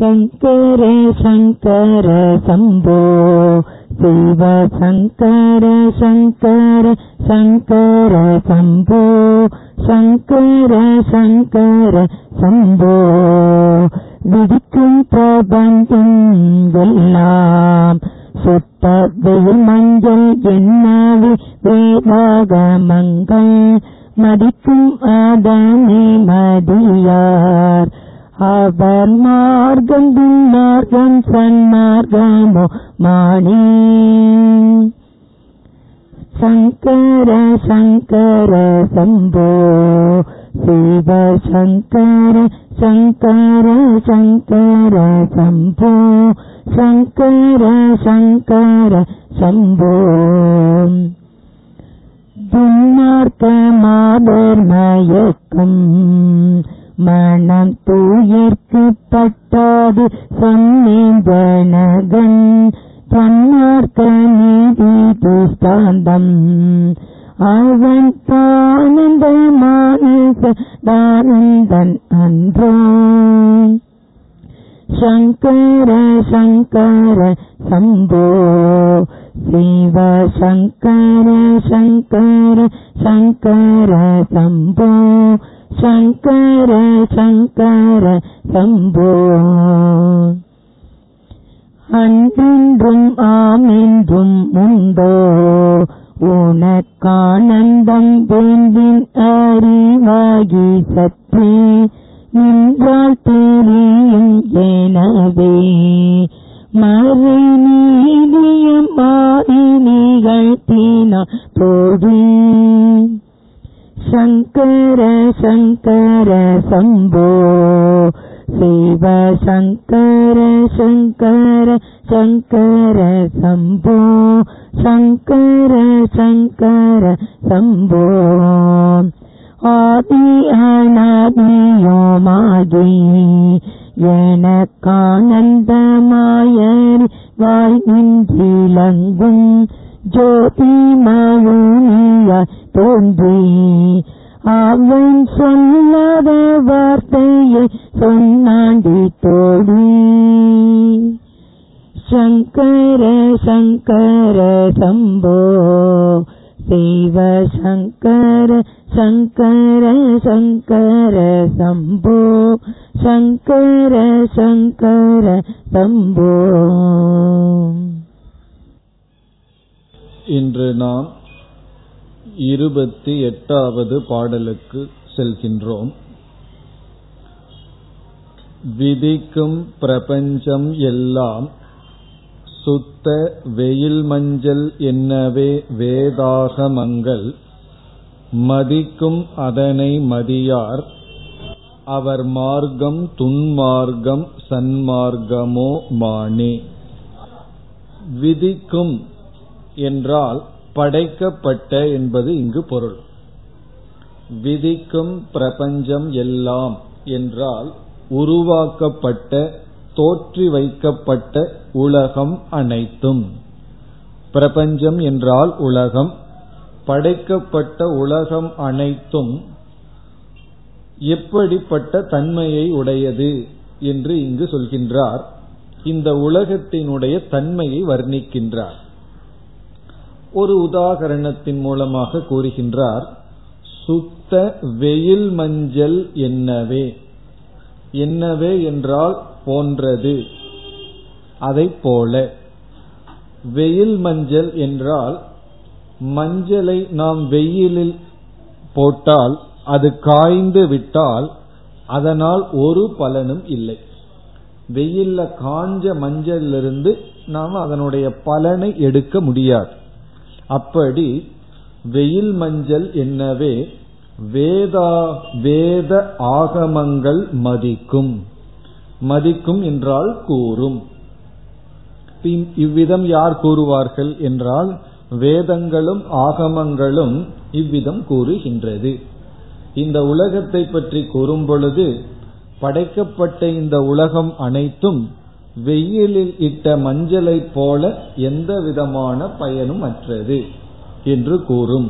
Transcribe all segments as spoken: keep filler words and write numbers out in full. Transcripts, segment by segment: சங்கர சங்கர சம்போ சிவ சங்கர சங்கர சங்கர சம்போ சங்கர சங்கர சம்போ. விடிக்கும் பிரபந்தங்கெல்லாம் சுத்த வெயில் மஞ்சள் என்னாவி வேதாகமங்கள் மதிக்கும் ஆதமே மதியார் அவர் மார்க்கம் துன்மார்க்கம் சன்மார்க்கமோ மாணி. சங்கர சங்கர சம்போ சிவ சங்கர சங்கர சங்கர சம்போ சங்கர சங்கர சம்போ. துன்மார்க்க மாதர் மயக்கும் மனம் தூயர்க்கு பட்டாது சன்னேந்தனகன் தன்னார்த்த நீதி துஸ்தாந்தம் அவன் தானந்த மானச தானந்தன் அன்றோ. சங்கர சங்கர சம்போ சிவ சங்கர சங்கர சங்கர சம்போ சங்கர சங்கர சம்போ. அன்பின்றும் ஆமென்றும் உண்டோ உனக்கானந்தம் பொந்தின் அறிவாகி சற்றே நின்றால் தெரியும் எனவே மறை நீதியம் மாறி நிகழ்த்தினார் தோழி. சங்கர சங்கர சம்போ சிவ சங்கர சங்கர சங்கர சம்போ சங்கர சங்கர சம்போ. ஆதி அநாதியோமாகி எனக்கானந்தமாயர் வாய்கிலங்கும் ஜோதி மவுனியா தோன்றி அவன் சொல்லாத வார்த்தையை சொன்னாண்டி தோழி. சங்கர சங்கர சம்போ சிவ சங்கர சங்கர சங்கர சம்போ சங்கர சங்கர சம்போ. இன்று நாம் இருபத்தி எட்டாவது பாடலுக்கு செல்கின்றோம். விதிக்கும் பிரபஞ்சம் எல்லாம் சுத்த வெயில் மஞ்சள் என்னவே வேதாகமங்கள் மதிக்கும் அதனை மதியார் அவர் மார்க்கம் துன்மார்க்கம் சன்மார்க்கமோ மாணி. விதிக்கும் என்றால் படைக்கப்பட்ட என்பது இங்கு பொருள். விதிக்கும் பிரபஞ்சம் எல்லாம் என்றால் உருவாக்கப்பட்ட தோற்றி வைக்கப்பட்ட உலகம் அனைத்தும். பிரபஞ்சம் என்றால் உலகம், படைக்கப்பட்ட உலகம் அனைத்தும் எப்படிப்பட்ட தன்மையை உடையது என்று இங்கு சொல்கின்றார். இந்த உலகத்தினுடைய தன்மையை வர்ணிக்கின்றார். ஒரு உதாகரணத்தின் மூலமாக கூறுகின்றார். சுத்த வெயில் மஞ்சள் என்னவே, என்னவே என்றால் போன்றது, அதை போல. வெயில் மஞ்சள் என்றால் மஞ்சளை நாம் வெயிலில் போட்டால் அது காய்ந்து விட்டால் அதனால் ஒரு பலனும் இல்லை. வெயில்ல காஞ்ச மஞ்சளிலிருந்து நாம் அதனுடைய பலனை எடுக்க முடியாது. அப்படி வெயில் மஞ்சள் என்னவே வேதா வேத ஆகமங்கள் மதிக்கும். மதிக்கும் என்றால் கூறும். இவ்விதம் யார் கூறுவார்கள் என்றால் வேதங்களும் ஆகமங்களும் இவ்விதம் கூறுகின்றது. இந்த உலகத்தை பற்றி கூறும் பொழுது படைக்கப்பட்ட இந்த உலகம் அனைத்தும் வெயிலில் இட்ட மஞ்சளை போல எந்த விதமான பயனும் அற்றது என்று கூறும்.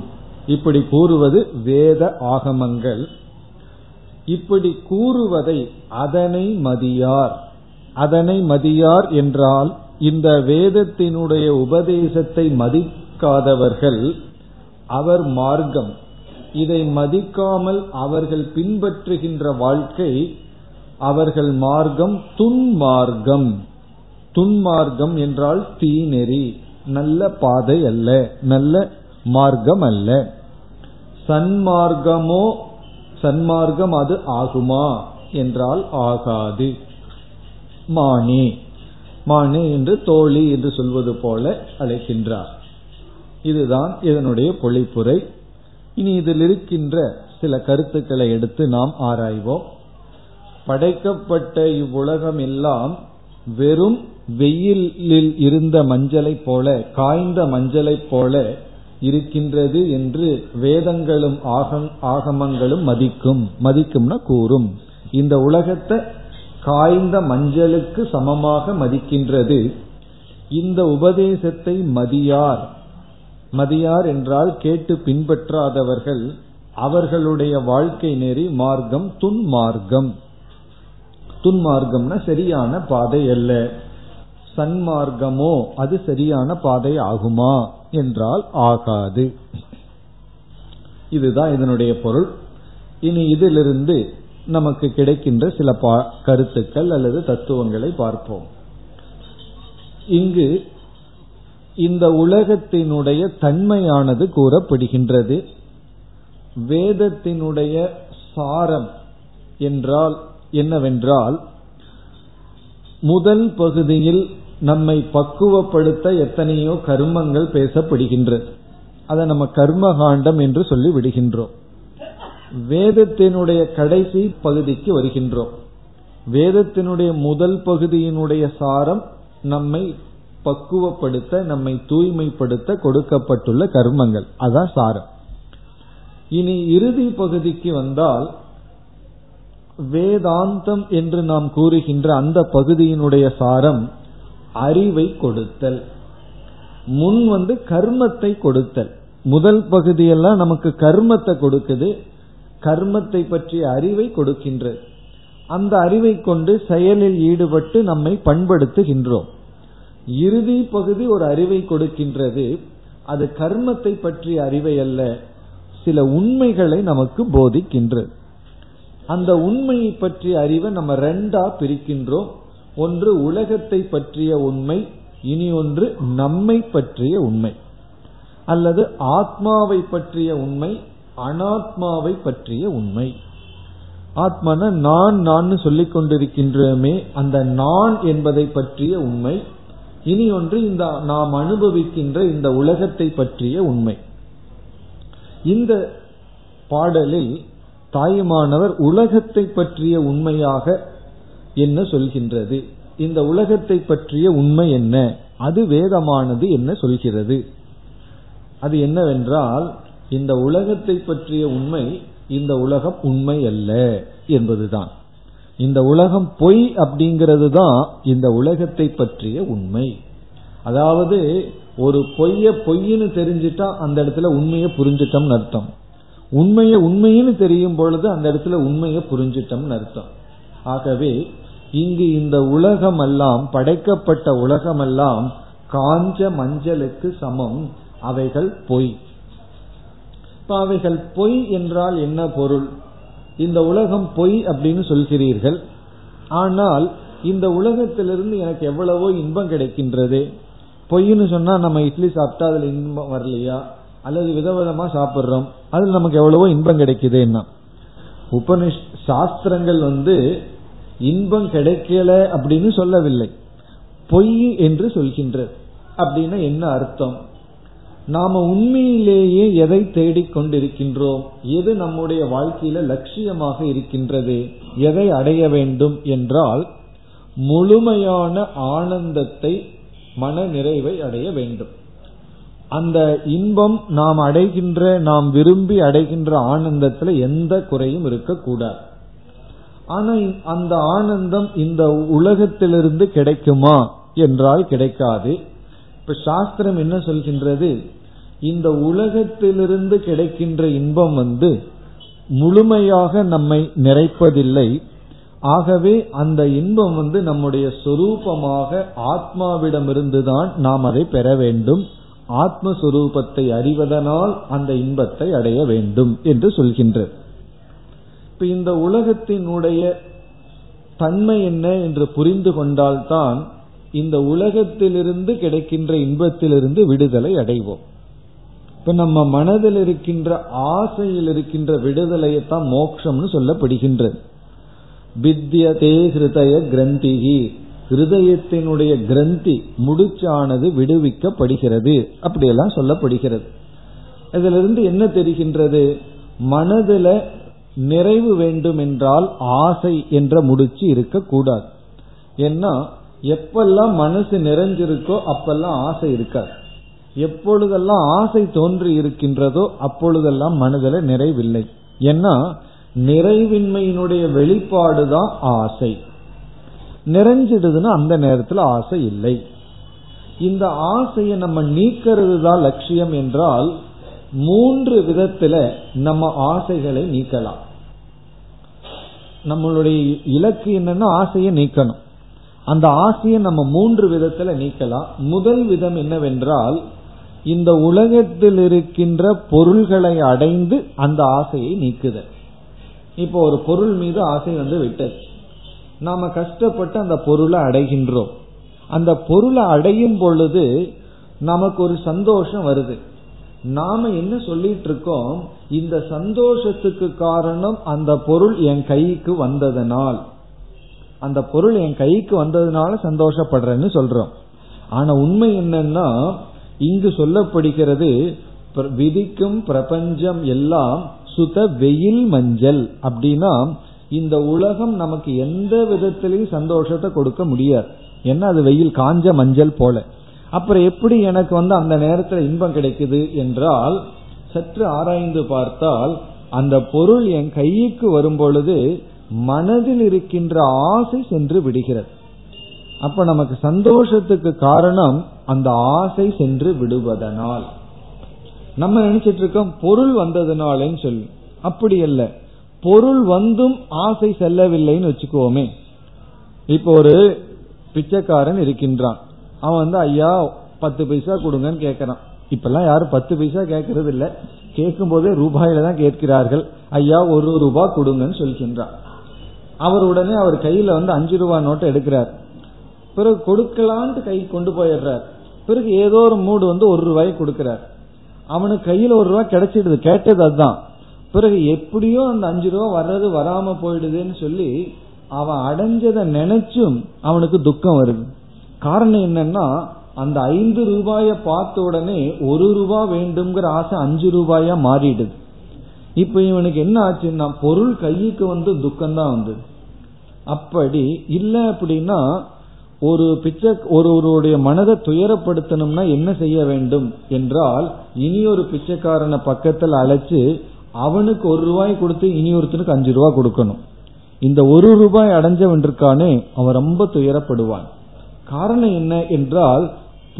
இப்படி கூறுவது வேத ஆகமங்கள். இப்படி கூறுவதை அதனை மதியார், அதனை மதியார் என்றால் இந்த வேதத்தினுடைய உபதேசத்தை மதிக்காதவர்கள், அவர் மார்க்கம் இதை மதிக்காமல் அவர்கள் பின்பற்றுகின்ற வாழ்க்கை, அவர்கள் மார்க்கம் துன்மார்க்கம். துன்மார்க்கம் என்றால் தீநெறி, நல்ல பாதை அல்ல, நல்ல மார்க்கம் அல்ல. சன்மார்க்கமோ சன்மார்க்கம் அது ஆகுமா என்றால் ஆகாது. மானி மானி என்று தோழி என்று சொல்வது போல அழைக்கின்றார். இதுதான் இதனுடைய பொழிப்புரை. இனி இதில் இருக்கின்ற சில கருத்துக்களை எடுத்து நாம் ஆராய்வோம். படைக்கப்பட்ட இவ்வுலகம் எல்லாம் வெறும் வெயிலில் இருந்த மஞ்சளை போல, காய்ந்த மஞ்சளை போல இருக்கின்றது என்று வேதங்களும் ஆகமங்களும் மதிக்கும். மதிக்கும்னா கூறும், இந்த உலகத்தை காய்ந்த மஞ்சளுக்கு சமமாக மதிக்கின்றது. இந்த உபதேசத்தை மதியார், மதியார் என்றால் கேட்டு பின்பற்றாதவர்கள், அவர்களுடைய வாழ்க்கை நெறி மார்க்கம் துன்மார்க்கம். துன்மார்க்கம்னா சரியான பாதை அல்ல. சன்மார்க்கமோ அது சரியான பாதை ஆகுமா என்றால் ஆகாது. இதுதான் இதனுடைய பொருள். இனி இதிலிருந்து நமக்கு கிடைக்கின்ற சில கருத்துக்கள் அல்லது தத்துவங்களை பார்ப்போம். இங்கு இந்த உலகத்தினுடைய தன்மையானது கூறப்படுகின்றது. வேதத்தினுடைய சாரம் என்றால் என்னவென்றால், முதல் பகுதியில் நம்மை பக்குவப்படுத்த எத்தனையோ கர்மங்கள் பேசப்படுகின்றது. அதை நம்ம கர்மகாண்டம் என்று சொல்லி விடுகின்றோம். வேதத்தினுடைய கடைசி பகுதிக்கு வருகின்றோம். வேதத்தினுடைய முதல் பகுதியினுடைய சாரம் நம்மை பக்குவப்படுத்த, நம்மை தூய்மைப்படுத்த கொடுக்கப்பட்டுள்ள கர்மங்கள், அதான் சாரம். இனி இறுதி பகுதிக்கு வந்தால், வேதாந்தம் என்று நாம் கூறுகின்ற அந்த பகுதியினுடைய சாரம் அறிவை கொடுத்தல், முன் வந்து கர்மத்தை கொடுத்தல். முதல் பகுதியெல்லாம் நமக்கு கர்மத்தை கொடுக்குது, கர்மத்தை பற்றிய அறிவை கொடுக்கின்றது. அந்த அறிவை கொண்டு செயலில் ஈடுபட்டு நம்மை பண்படுத்துகின்றோம். இறுதி பகுதி ஒரு அறிவை கொடுக்கின்றது, அது கர்மத்தை பற்றிய அறிவை அல்ல, சில உண்மைகளை நமக்கு போதிக்கின்றது. அந்த உண்மையை பற்றிய அறிவை நம்ம ரெண்டா பிரிக்கின்றோம். ஒன்று உலகத்தை பற்றிய உண்மை, இனி ஒன்று நம்மை பற்றிய உண்மை அல்லது ஆத்மாவை பற்றிய உண்மை, அனாத்மாவை பற்றிய உண்மை. ஆத்மான நான் நான் சொல்லிக் கொண்டிருக்கின்றோமே, அந்த நான் என்பதை பற்றிய உண்மை. இனி ஒன்று இந்த நாம் அனுபவிக்கின்ற இந்த உலகத்தை பற்றிய உண்மை. இந்த பாடலில் தாயுமானவர் உலகத்தை பற்றிய உண்மையாக என்ன சொல்கின்றது, இந்த உலகத்தை பற்றிய உண்மை என்ன, அது வேதமானது என்ன சொல்கிறது. அது என்னவென்றால், இந்த உலகத்தை பற்றிய உண்மை, இந்த உலகம் உண்மை அல்ல என்பதுதான். இந்த உலகம் பொய் அப்படிங்கிறது தான் இந்த உலகத்தை பற்றிய உண்மை. அதாவது ஒரு பொய்ய பொய்ன்னு தெரிஞ்சிட்டா அந்த இடத்துல உண்மையை புரிஞ்சிட்டோம்னு அர்த்தம். உண்மையை உண்மைன்னு தெரியும் பொழுது அந்த இடத்துல உண்மையை புரிஞ்சிட்டோம்னு அர்த்தம். ஆகவே இங்கு இந்த உலகமெல்லாம், படைக்கப்பட்ட உலகமெல்லாம் காஞ்ச மஞ்சளுக்கு சமம், அவைகள் பொய். இப்ப அவைகள் பொய் என்றால் என்ன பொருள்? இந்த உலகம் பொய் அப்படின்னு சொல்கிறீர்கள், ஆனால் இந்த உலகத்திலிருந்து எனக்கு எவ்வளவோ இன்பம் கிடைக்கின்றது. பொய்ன்னு சொன்னா நம்ம இட்லி சாப்பிட்டா அதுல இன்பம் வரலையா, அல்லது விதவிதமா சாப்பிட்றோம் அதுல நமக்கு எவ்வளவோ இன்பம் கிடைக்குது. என்ன உபனிஷ் சாஸ்திரங்கள் வந்து இன்பம் கிடைக்கல அப்படின்னு சொல்லவில்லை, பொய் என்று சொல்கின்றது. அப்படின்னா என்ன அர்த்தம்? நாம உண்மையிலேயே எதை தேடிக்கொண்டிருக்கின்றோம், எது நம்முடைய வாழ்க்கையில லட்சியமாக இருக்கின்றது, எதை அடைய வேண்டும் என்றால் முழுமையான ஆனந்தத்தை, மன நிறைவை அடைய வேண்டும். அந்த இன்பம் நாம் அடைகின்ற, நாம் விரும்பி அடைகின்ற ஆனந்தத்துல எந்த குறையும் இருக்கக்கூடாது. ஆனா அந்த ஆனந்தம் இந்த உலகத்திலிருந்து கிடைக்குமா என்றால் கிடைக்காது. இப்ப சாஸ்திரம் என்ன சொல்கின்றது, இந்த உலகத்திலிருந்து கிடைக்கின்ற இன்பம் வந்து முழுமையாக நம்மை நிறைப்பதில்லை, ஆகவே அந்த இன்பம் வந்து நம்முடைய சொரூபமாக ஆத்மாவிடமிருந்துதான் நாம் அதை பெற வேண்டும். ஆத்மஸ்வரூபத்தை அறிவதனால் அந்த இன்பத்தை அடைய வேண்டும் என்று சொல்கின்றது. இப்ப இந்த உலகத்தினுடைய தன்மை என்ன என்று புரிந்து கொண்டால்தான் இந்த உலகத்திலிருந்து கிடைக்கின்ற இன்பத்திலிருந்து விடுதலை அடைவோம். இப்ப நம்ம மனதில் இருக்கின்ற ஆசையில் இருக்கின்ற விடுதலையைத்தான் மோட்சம்னு சொல்லப்படுகின்றது. வித்யதே ஹிருதய கிரந்திஹி, ஹிருதயத்தினுடைய கிரந்தி முடிச்சானது விடுவிக்கப்படுகிறது, அப்படியெல்லாம் சொல்லப்படுகிறது. இதுல இருந்து என்ன தெரிகின்றது? மனதில நிறைவு வேண்டும் என்றால் ஆசை என்ற முடிச்சு இருக்க கூடாது. ஏன்னா எப்பெல்லாம் மனசு நிறைஞ்சிருக்கோ அப்பெல்லாம் ஆசை இருக்காது. எப்பொழுதெல்லாம் ஆசை தோன்றி இருக்கின்றதோ அப்பொழுதெல்லாம் மனதில நிறைவில்லை. ஏன்னா நிறைவின்மையினுடைய வெளிப்பாடுதான் ஆசை. நிறைஞ்சிடுதுன்னா அந்த நேரத்துல ஆசை இல்லை. இந்த ஆசையை நம்ம நீக்கிறது தான் லட்சியம் என்றால் மூன்று விதத்துல நம்ம ஆசைகளை நீக்கலாம். நம்மளுடைய இலக்கு என்னன்னா ஆசையை நீக்கணும். அந்த ஆசையை நம்ம மூன்று விதத்துல நீக்கலாம். முதல் விதம் என்னவென்றால் இந்த உலகத்தில் இருக்கின்ற பொருள்களை அடைந்து அந்த ஆசையை நீக்குதல். இப்போ ஒரு பொருள் மீது ஆசை வந்து விட்டது, நாம கஷ்டப்பட்டு அந்த பொருளை அடைகின்றோம். அந்த பொருளை அடையும் பொழுது நமக்கு ஒரு சந்தோஷம் வருது. நாம என்ன சொல்லிட்டு இருக்கோம்? இந்த சந்தோஷத்துக்கு காரணம் அந்த பொருள் என் கைக்கு வந்ததனால், அந்த பொருள் என் கைக்கு வந்ததுனால சந்தோஷப்படுறேன்னு சொல்றோம். ஆனா உண்மை என்னன்னா இங்கு சொல்லப்படுகிறது, விதிக்கும் பிரபஞ்சம் எல்லாம் சுத வெயில் மஞ்சள். அப்படின்னா இந்த உலகம் நமக்கு எந்த விதத்திலையும் சந்தோஷத்தை கொடுக்க முடியாது. ஏன்னா அது வெயில் காஞ்ச மஞ்சள் போல. அப்புறம் எப்படி எனக்கு வந்து அந்த நேரத்தில் இன்பம் கிடைக்குது என்றால், சற்று ஆராய்ந்து பார்த்தால் அந்த பொருள் என் கைக்கு வரும் பொழுது மனதில் இருக்கின்ற ஆசை சென்று விடுகிறது. அப்ப நமக்கு சந்தோஷத்துக்கு காரணம் அந்த ஆசை சென்று விடுவதனால். நம்ம நினைச்சிட்டு இருக்கோம் பொருள் வந்ததுனாலேன்னு சொல்லி, அப்படி அல்ல. பொருள் வந்தும் ஆசை செல்லவில்லைன்னு வச்சுக்கோமே. இப்போ ஒரு பிச்சைக்காரன் இருக்கின்றான், அவன் வந்து ஐயா பத்து பைசா கொடுங்கன்னு கேட்கறான். இப்பெல்லாம் யாரும் பத்து பைசா கேட்கறது இல்ல, கேட்கும் போதே ரூபாயில தான் கேட்கிறார்கள். ஐயா ஒரு ரூபா கொடுங்கன்னு சொல்கின்றான். அவர் உடனே அவர் கையில வந்து அஞ்சு ரூபா நோட்டை எடுக்கிறார். பிறகு கொடுக்கலான்ட்டு கை கொண்டு போயிடுறார். பிறகு ஏதோ ஒரு மூடு வந்து ஒரு ரூபாய் கொடுக்கிறார். அவனுக்கு கையில ஒரு ரூபாய் கிடைச்சிடுது, கேட்டது அதுதான். பிறகு எப்படியோ அந்த அஞ்சு ரூபா வர்றது வராம போயிடுதுன்னு சொல்லி அவன் அடைஞ்சதை நினைச்சும் அவனுக்கு துக்கம் வருது. காரணம் என்னன்னா அந்த ஐந்து ரூபாய பார்த்த உடனே ஒரு ரூபா வேண்டும்ங்கிற ஆசை அஞ்சு ரூபாயா மாறிடுது. இப்ப இவனுக்கு என்ன ஆச்சுன்னா பொருள் கைக்கு வந்து துக்கம்தான் வந்தது. அப்படி இல்லை அப்படின்னா ஒரு பிச்சை ஒருவருடைய மனதை துயரப்படுத்தணும்னா என்ன செய்ய வேண்டும் என்றால், இனி ஒரு பிச்சைக்காரனை பக்கத்தில் அழைச்சு அவனுக்கு ஒரு ரூபாய் கொடுத்து இனி ஒருத்தனுக்கு அஞ்சு ரூபாய் கொடுக்கணும். இந்த ஒரு ரூபாய் அடைஞ்சவன் இருக்கானே அவன் ரொம்ப துயரப்படுவான். காரணம் என்ன என்றால்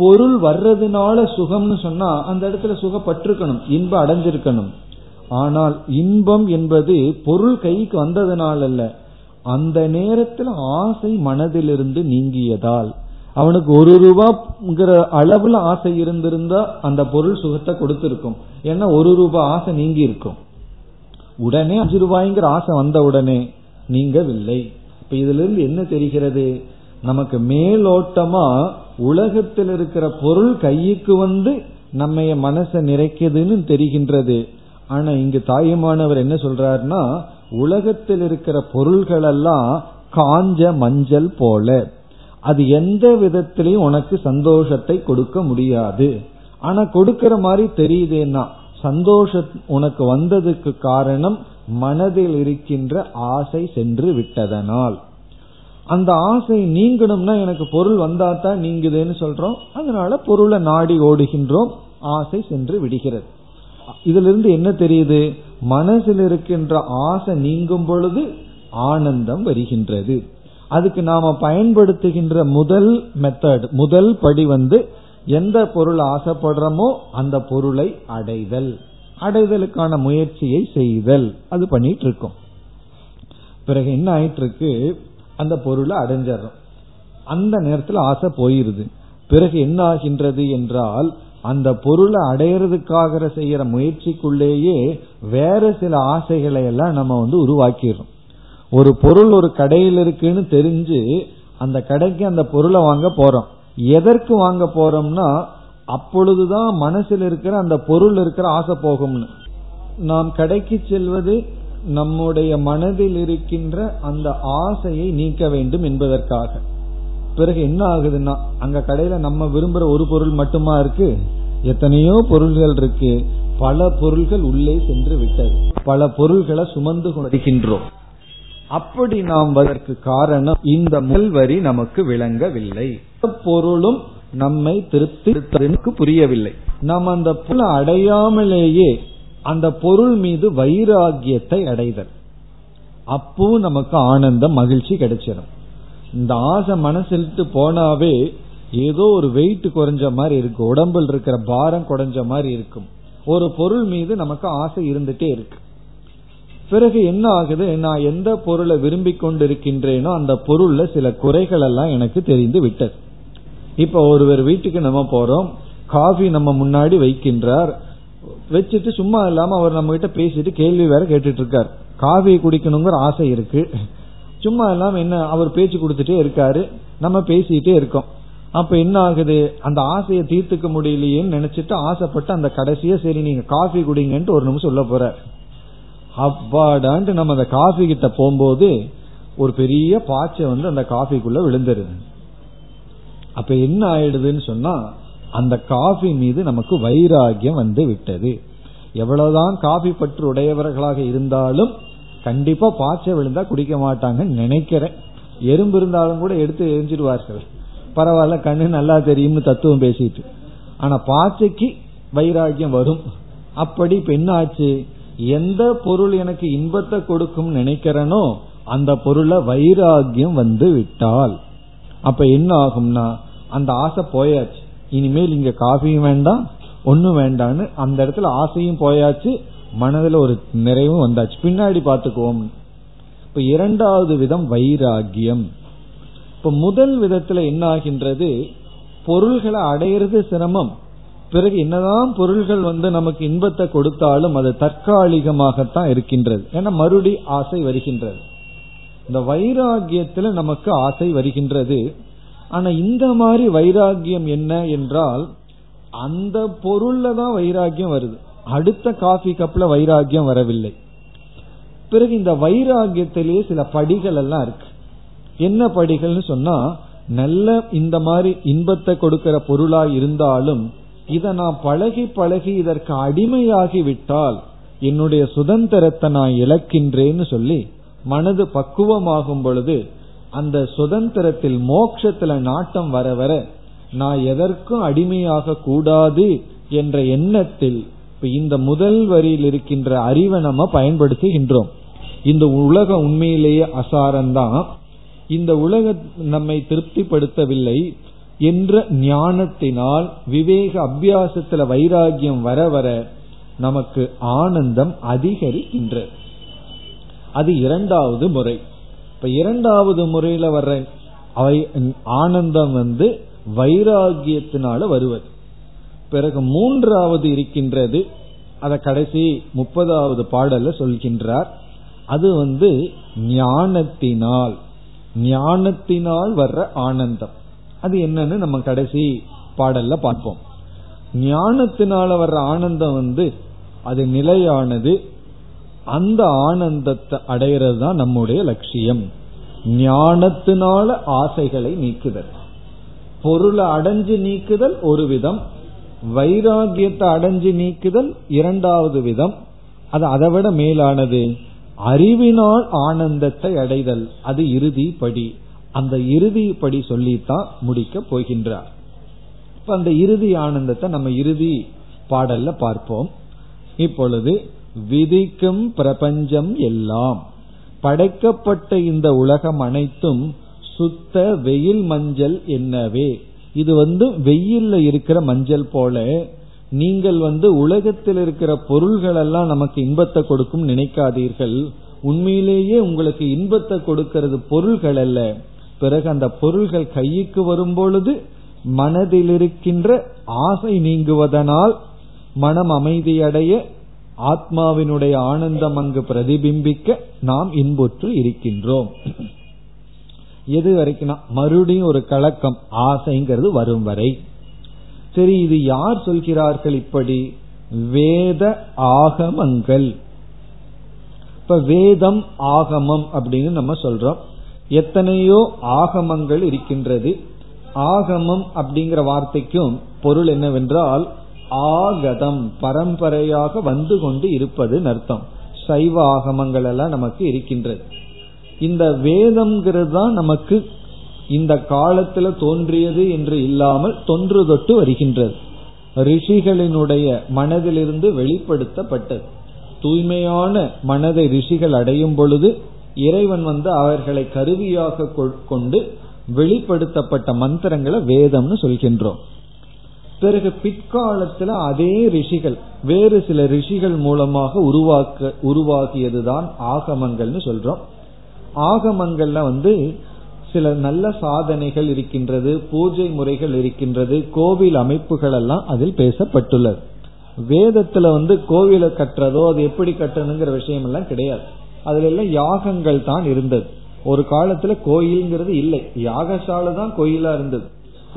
பொருள் வர்றதுனால சுகம்னு சொன்னா அந்த இடத்துல சுகப்பட்டிருக்கணும், இன்பம் அடைஞ்சிருக்கணும். ஆனால் இன்பம் என்பது பொருள் கைக்கு வந்ததுனால அல்ல, அந்த நேரத்தில் ஆசை மனதிலிருந்து நீங்கியதால். அவனுக்கு ஒரு ரூபாங்கிற அளவுல ஆசை இருந்திருந்தா அந்த பொருள் சுகத்தை கொடுத்திருக்கும். ஏன்னா ஒரு ரூபாய் ஆசை நீங்கி இருக்கும். உடனே அஞ்சு ரூபாய்ங்கிற ஆசை வந்த உடனே நீங்கவில்லை. இப்ப இதுல இருந்து என்ன தெரிகிறது? நமக்கு மேலோட்டமா உலகத்தில் இருக்கிற பொருள் கைக்கு வந்து நம்ம மனசை நிறைக்குதுன்னு தெரிகின்றது. ஆனா இங்கு தாயுமானவர் என்ன சொல்றாருன்னா, உலகத்தில் இருக்கிற பொருள்கள் எல்லாம் காஞ்ச மஞ்சள் போல, அது எந்த விதத்திலையும் உனக்கு சந்தோஷத்தை கொடுக்க முடியாது. ஆனா கொடுக்கற மாதிரி தெரியுதேன்னா சந்தோஷம் உனக்கு வந்ததுக்கு காரணம் மனதில் இருக்கின்ற ஆசை சென்று விட்டதனால். அந்த ஆசை நீங்கணும்னா எனக்கு பொருள் வந்தாதான் நீங்குதுன்னு சொல்றோம். அதனால பொருளை நாடி ஓடுகின்றோம், ஆசை சென்று விடுகிறது. இதுல இருந்து என்ன தெரியுது? மனசில் இருக்கின்ற ஆசை நீங்கும் பொழுது ஆனந்தம் வருகின்றது. அதுக்கு நாம பயன்படுத்துகின்ற முதல் மெத்தட், முதல் படி வந்து எந்த பொருள் ஆசைப்படுறோமோ அந்த பொருளை அடைதல், அடைதலுக்கான முயற்சியை செய்தல், அது பண்ணிட்டு இருக்கோம். பிறகு என்ன ஆயிட்டு இருக்கு, அந்த பொருளை அடைஞ்சிடறோம். அந்த நேரத்துல ஆசை போயிருது. பிறகு என்ன ஆகின்றது என்றால், அந்த பொருளை அடையிறதுக்காக செய்யற முயற்சிக்குள்ளேயே வேற சில ஆசைகளை எல்லாம் நம்ம வந்து உருவாக்கிறோம். ஒரு பொருள் ஒரு கடையில் இருக்குன்னு தெரிஞ்சு அந்த கடைக்கு அந்த பொருளை வாங்க போறோம். எதற்கு வாங்க போறோம்னா, அப்பொழுதுதான் மனசில் இருக்கிற அந்த பொருள் இருக்கிற ஆசை போகும்னு. நாம் கடைக்கு செல்வது நம்முடைய மனதில் இருக்கின்ற அந்த ஆசையை நீக்க வேண்டும் என்பதற்காக. பிறகு என்ன ஆகுதுன்னா, அங்க கடையில நம்ம விரும்புற ஒரு பொருள் மட்டுமா இருக்கு, எத்தனையோ பொருள்கள் இருக்கு, பல பொருள்கள் உள்ளே சென்று விட்டது, பல பொருள்களை சுமந்து கொண்டிருக்கின்றோம். அப்படி நாம் அதற்கு காரணம் இந்த முதல் வரி நமக்கு விளங்கவில்லை, பொருளும் நம்மை திருப்தி புரியவில்லை. நாம் அந்த பொருளை அடையாமலேயே அந்த பொருள் மீது வைராகியத்தை அடைதல், அப்போ நமக்கு ஆனந்தம் மகிழ்ச்சி கிடைச்சிடும். இந்த ஆசை மனசிலிட்டு போனாவே ஏதோ ஒரு வெயிட் குறைஞ்ச மாதிரி இருக்கும், உடம்பில் இருக்கிற பாரம் குறைஞ்ச மாதிரி இருக்கும். ஒரு பொருள் மீது நமக்கு ஆசை இருந்துட்டே இருக்கு. பிறகு என்ன ஆகுது, நான் எந்த பொருளை விரும்பி கொண்டு இருக்கின்றேனோ அந்த பொருள்ல சில குறைகள் எல்லாம் எனக்கு தெரிந்து விட்டது. இப்ப ஒருவர் வீட்டுக்கு நம்ம போறோம், காஃபி நம்ம முன்னாடி வைக்கின்றார், வச்சுட்டு சும்மா இல்லாம அவர் நம்ம கிட்ட பேசிட்டு கேள்வி வேற கேட்டுட்டு இருக்கார். காஃபியை குடிக்கணுங்கிற ஆசை இருக்கு, சும்மா இல்லாம என்ன அவர் பேச்சு கொடுத்துட்டே இருக்காரு, நம்ம பேசிட்டே இருக்கோம். அப்ப என்ன ஆகுது, அந்த ஆசையை தீர்த்துக்க முடியலையேன்னு நினைச்சிட்டு ஆசைப்பட்டு அந்த கடைசியா சரி நீங்க காஃபி குடிங்கன்ட்டு ஒரு நிமிஷம் சொல்ல போறார். அப்பாடான்ட்டு நம்ம அந்த காஃபி கிட்ட போகும்போது ஒரு பெரிய பாச்சை வந்து அந்த காஃபிக்குள்ள விழுந்துருது. அப்ப என்ன ஆயிடுதுன்னு சொன்னா, அந்த காஃபி மீது நமக்கு வைராகியம் வந்து விட்டது. எவ்வளவுதான் காஃபி பற்று உடையவர்களாக இருந்தாலும் கண்டிப்பா பாய்ச்ச விழுந்தா குடிக்க மாட்டாங்கன்னு நினைக்கிறேன். எறும்பு இருந்தாலும் கூட எடுத்து எரிஞ்சிடுவார்கள், பரவாயில்ல கண்ணு நல்லா தெரியும்னு தத்துவம் பேசிட்டு. ஆனா பாய்ச்சைக்கு வைராகியம் வரும். அப்படி இப்ப என்ன ஆச்சு, எந்த பொருள் எனக்கு இன்பத்தை கொடுக்கும் நினைக்கிறனோ அந்த பொருளை வைராகியம் வந்து விட்டால் அப்ப என்ன ஆகும்னா, அந்த ஆசை போயாச்சு, இனிமேல் இங்க காஃபியும் வேண்டாம் ஒன்னும் வேண்டான்னு அந்த இடத்துல ஆசையும் போயாச்சு, மனதில் ஒரு நிறைவும் வந்தாச்சு, பின்னாடி பாத்துக்குவோம். இப்ப இரண்டாவது விதம் வைராகியம். இப்ப முதல் விதத்துல என்ன ஆகின்றது, பொருள்களை அடையிறது சிரமம். பிறகு என்னதான் பொருள்கள் வந்து நமக்கு இன்பத்தை கொடுத்தாலும் அது தற்காலிகமாகத்தான் இருக்கின்றது, ஏன்னா மறுபடி ஆசை வருகின்றது. இந்த வைராகியத்துல நமக்கு ஆசை வருகின்றது. ஆனா இந்த மாதிரி வைராகியம் என்ன என்றால், அந்த பொருள்ல தான் வைராகியம் வருது, அடுத்த காஃபி கப்ல வைராகியம் வரவில்லை. பிறகு இந்த வைராகியத்திலேயே சில படிகள் எல்லாம் இருக்கு. என்ன படிகள்னு சொன்னா, நல்ல இந்த மாதிரி இன்பத்தை கொடுக்கிற பொருளா இருந்தாலும் இத நான் பழகி பழகி இதற்கு அடிமையாகி விட்டால் என்னுடைய சுதந்திரத்தை நான் இழக்கின்றேன்னு சொல்லி மனது பக்குவமாகும் பொழுது அந்த சுதந்திரத்தில் மோட்சத்துல நாட்டம் வர வர நான் எதற்கும் அடிமையாக கூடாது என்ற எண்ணத்தில் இப்ப இந்த முதல் வரியில் இருக்கின்ற அறிவை நம்ம பயன்படுத்துகின்றோம். இந்த உலக உண்மையிலேயே அசாரம்தான், இந்த உலக நம்மை திருப்திப்படுத்தவில்லை என்ற ஞானத்தினால் விவேக அபியாசத்துல வைராகியம் வர வர நமக்கு ஆனந்தம் அதிகரிக்கின்றது. அது இரண்டாவது முறை. இப்ப இரண்டாவது முறையில வர்ற ஆனந்தம் வந்து வைராகியத்தினால வருவது. பிறகு மூன்றாவது இருக்கின்றது, அத கடைசி முப்பதாவது பாடல சொல்கின்றார். அது வந்து ஞானத்தினால், ஞானத்தினால் வர்ற ஆனந்தம். அது என்னன்னு நம்ம கடைசி பாடல்ல பார்ப்போம். ஞானத்தினால வர்ற ஆனந்தம் வந்து அது நிலையானது. அந்த ஆனந்தத்தை அடையிறது தான் நம்முடைய லட்சியம். ஞானத்தினால ஆசைகளை நீக்குதல், பொருளை அடைஞ்சு நீக்குதல் ஒரு விதம், வைராகியத்தை அடைஞ்சு நீக்குதல் இரண்டாவது விதம். அது அதை விட மேலானது, அறிவினால் ஆனந்தத்தை அடைதல், அது இறுதி படி. அந்த இறுதி படி சொல்லித்தான் முடிக்க போகின்றார். இப்ப அந்த இறுதி ஆனந்தத்தை நம்ம இறுதி பாடல்ல பார்ப்போம். இப்பொழுது விதிக்கும் பிரபஞ்சம் எல்லாம், படைக்கப்பட்ட இந்த உலகம் அனைத்தும் சுத்த வெயில் மஞ்சள் என்னவே. இது வந்து வெயில்ல இருக்கிற மஞ்சள் போல. நீங்கள் வந்து உலகத்தில் இருக்கிற பொருள்கள் எல்லாம் நமக்கு இன்பத்தை கொடுக்கும் நினைக்காதீர்கள். உண்மையிலேயே உங்களுக்கு இன்பத்தை கொடுக்கிறது பொருள்கள் அல்ல. பிறகு அந்த பொருள்கள் கைக்கு வரும் பொழுது மனதில் இருக்கின்ற ஆசை நீங்குவதனால் மனம் அமைதியடைய, ஆத்மாவினுடைய ஆனந்தம் அங்கு பிரதிபிம்பிக்க நாம் இன்புற்று இருக்கின்றோம். எது வரைக்கும்? மறுபடியும் ஒரு கலக்கம், ஆசைங்கிறது வரும் வரை. சரி, இது யார் சொல்கிறார்கள்? இப்படி வேத ஆகமங்கள். இப்ப வேதம் ஆகமம் அப்படின்னு நம்ம சொல்றோம். எத்தனையோ ஆகமங்கள் இருக்கின்றது. ஆகமம் அப்படிங்கிற வார்த்தைக்கும் பொருள் என்னவென்றால் ஆகதம், பரம்பரையாக வந்து கொண்டு இருப்பது அர்த்தம். சைவ ஆகமங்கள் எல்லாம் நமக்கு இருக்கின்றது. இந்த வேதம்ங்கிறது தான் நமக்கு இந்த காலத்துல தோன்றியது என்று இல்லாமல் தொன்று தொட்டு வருகின்றது. ரிஷிகளினுடைய மனதிலிருந்து வெளிப்படுத்தப்பட்டது. தூய்மையான மனதை ரிஷிகள் அடையும் பொழுது இறைவன் வந்து அவர்களை கருவியாக கொண்டு வெளிப்படுத்தப்பட்ட மந்திரங்களை வேதம்னு சொல்கின்றோம். பிறகு பிற்காலத்துல அதே ரிஷிகள் வேறு சில ரிஷிகள் மூலமாக உருவாக்க உருவாகியதுதான் ஆகமங்கள்னு சொல்றோம். ஆகமங்கள்ல வந்து சில நல்ல சாதனைகள் இருக்கின்றது, பூஜை முறைகள் இருக்கின்றது, கோவில் அமைப்புகள் எல்லாம் அதில் பேசப்பட்டுள்ளது. வேதத்துல வந்து கோவிலை கட்டுறதோ அது எப்படி கட்டணுங்கிற விஷயம் எல்லாம் கிடையாது. அதுல எல்லாம் யாகங்கள் தான் இருந்தது. ஒரு காலத்துல கோயில்ங்கிறது இல்லை, யாகசாலை தான் கோயிலா இருந்தது.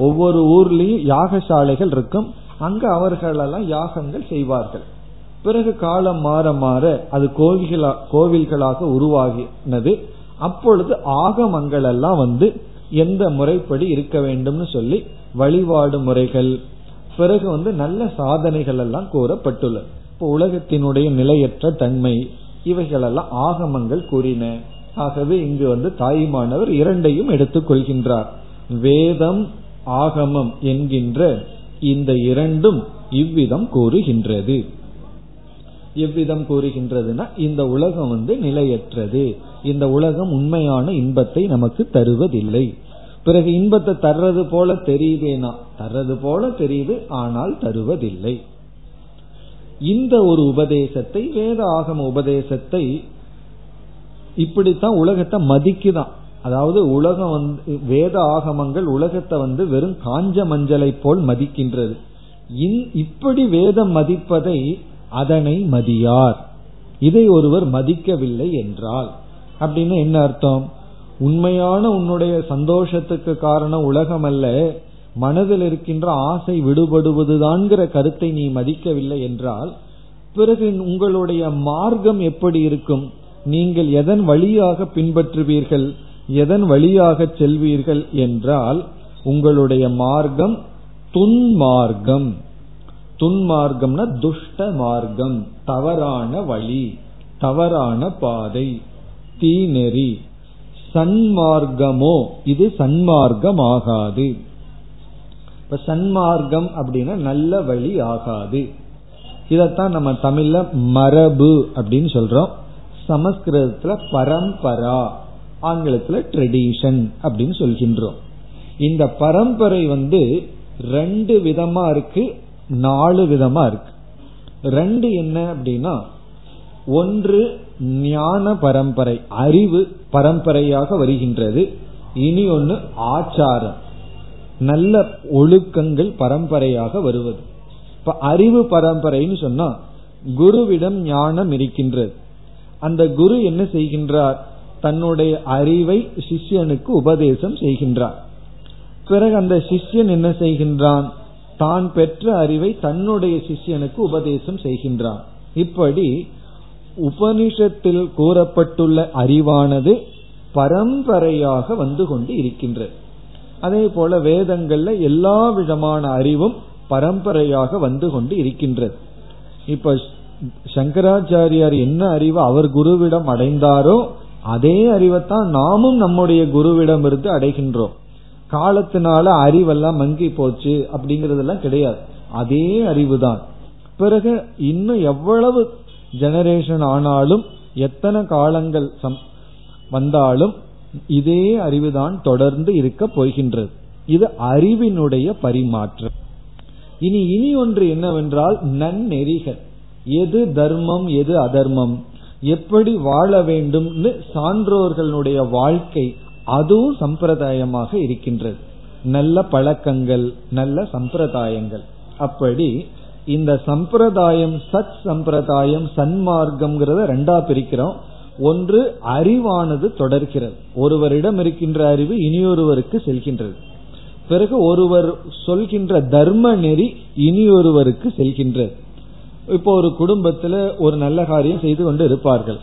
ஒவ்வொரு ஊர்லயும் யாகசாலைகள் இருக்கும், அங்க அவர்களெல்லாம் யாகங்கள் செய்வார்கள். பிறகு காலம் மாற மாற அது கோவில்களா கோவில்களாக உருவாகினது. அப்பொழுது ஆகமங்கள் எல்லாம் வந்து எந்த முறைப்படி இருக்க வேண்டும்னு சொல்லி வழிபாடு முறைகள், பிறகு வந்து நல்ல சாதனைகள் எல்லாம் கூறப்பட்டுள்ளது. இப்போ உலகத்தினுடைய நிலையற்ற தன்மை, இவைகளெல்லாம் ஆகமங்கள் கூறின. ஆகவே இங்கு வந்து தாயுமானவர் இரண்டையும் எடுத்துக்கொள்கின்றார். வேதம் ஆகமம் என்கின்ற இந்த இரண்டும் இவ்விதம் கூறுகின்றது. எவ்விதம் கூறுகின்றதுன்னா, இந்த உலகம் வந்து நிலையற்றது, இந்த உலகம் உண்மையான இன்பத்தை நமக்கு தருவதில்லை. பிறகு இன்பத்தை தர்றது போல தெரியுதேனா, தர்றது போல தெரியுது, ஆனால் தருவதில்லை. இந்த ஒரு உபதேசத்தை, வேத ஆகம உபதேசத்தை, இப்படித்தான் உலகத்தை மதிக்குதான். அதாவது உலகம் வந்து, வேத ஆகமங்கள் உலகத்தை வந்து வெறும் காஞ்ச மஞ்சளை போல் மதிக்கின்றது. இப்படி வேதம் மதிப்பதை அதனை மதியார். இதை ஒருவர் மதிக்கவில்லை என்றால் அப்படின்னு என்ன அர்த்தம்? உண்மையான உன்னுடைய சந்தோஷத்துக்கு காரணம் உலகம் அல்ல, மனதில் இருக்கின்ற ஆசை விடுபடுவதுதான் கருத்தை நீ மதிக்கவில்லை என்றால் பிறகு உங்களுடைய மார்க்கம் எப்படி இருக்கும்? நீங்கள் எதன் வழியாக பின்பற்றுவீர்கள், எதன் வழியாக செல்வீர்கள் என்றால் உங்களுடைய மார்க்கம் துன்மார்க்கம். துன்மார்க்கம்னா துஷ்ட மார்க்கம், தவறான வழி, தவறான பாதை, தீநெறி. சன்மார்க்கமோ இது சன்மார்க்கம் ஆகாது. இப்ப சன்மார்க்கம் அப்படின்னா நல்ல வழி ஆகாது. இதத்தான் நம்ம தமிழ்ல மரபு அப்படின்னு சொல்றோம், சமஸ்கிருதத்துல பரம்பரா, ஆங்கிலத்துல ட்ரெடிஷன் அப்படின்னு சொல்கின்றோம். இந்த பரம்பரை வந்து ரெண்டு விதமா இருக்கு, நாலு விதமா இருக்கு. ரெண்டு என்ன அப்படின்னா, ஒன்று ஞான பரம்பரை, அறிவு பரம்பரையாக வருகின்றது. இனி ஒன்று ஆச்சாரம், நல்ல ஒழுக்கங்கள் பரம்பரையாக வருவது. இப்ப அறிவு பரம்பரைன்னு சொன்னா குருவிடம் ஞானம் இருக்கின்றது. அந்த குரு என்ன செய்கின்றார்? தன்னுடைய அறிவை சிஷ்யனுக்கு உபதேசம் செய்கின்றார். பிறகு அந்த சிஷ்யன் என்ன செய்கின்றான்? தான் பெற்ற அறிவை தன்னுடைய சிஷ்யனுக்கு உபதேசம் செய்கின்றான். இப்படி உபனிஷத்தில் கூறப்பட்டுள்ள அறிவானது பரம்பரையாக வந்து கொண்டு இருக்கின்றது. அதே போல வேதங்கள்ல எல்லா விதமான அறிவும் பரம்பரையாக வந்து கொண்டு இருக்கின்றது. இப்ப சங்கராச்சாரியார் என்ன அறிவு அவர் குருவிடம் அடைந்தாரோ அதே அறிவைத்தான் நாமும் நம்முடைய குருவிடம் இருந்து அடைகின்றோம். காலத்தினால அறிவெல்லாம் மங்கி போச்சு அப்படிங்கறதெல்லாம் கிடையாது, அதே அறிவுதான். பிறகு இன்னும் எவ்வளவு ஜெனரேஷன் ஆனாலும், எத்தனை காலங்கள் வந்தாலும் இதே அறிவுதான் தொடர்ந்து இருக்க போகின்றது. இது அறிவினுடைய பரிமாற்றம். இனி இனி ஒன்று என்னவென்றால் நன்னெறிகள். எது தர்மம் எது அதர்மம், எப்படி வாழ வேண்டும்னு சான்றோர்களுடைய வாழ்க்கை அதுவும் சம்பிரதாயமாக இருக்கின்றது. நல்ல பழக்கங்கள், நல்ல சம்பிரதாயங்கள். அப்படி இந்த சம்பிரதாயம், சத் சம்பிரதாயம், சன்மார்க்கம் ரெண்டா பிரிக்கிறோம். ஒன்று அறிவானது தொடர்கிறது, ஒருவரிடம் இருக்கின்ற அறிவு இனியொருவருக்கு செல்கின்றது. பிறகு ஒருவர் சொல்கின்ற தர்ம நெறி இனியொருவருக்கு செல்கின்றது. இப்போ ஒரு குடும்பத்துல ஒரு நல்ல காரியம் செய்து கொண்டு இருப்பார்கள்.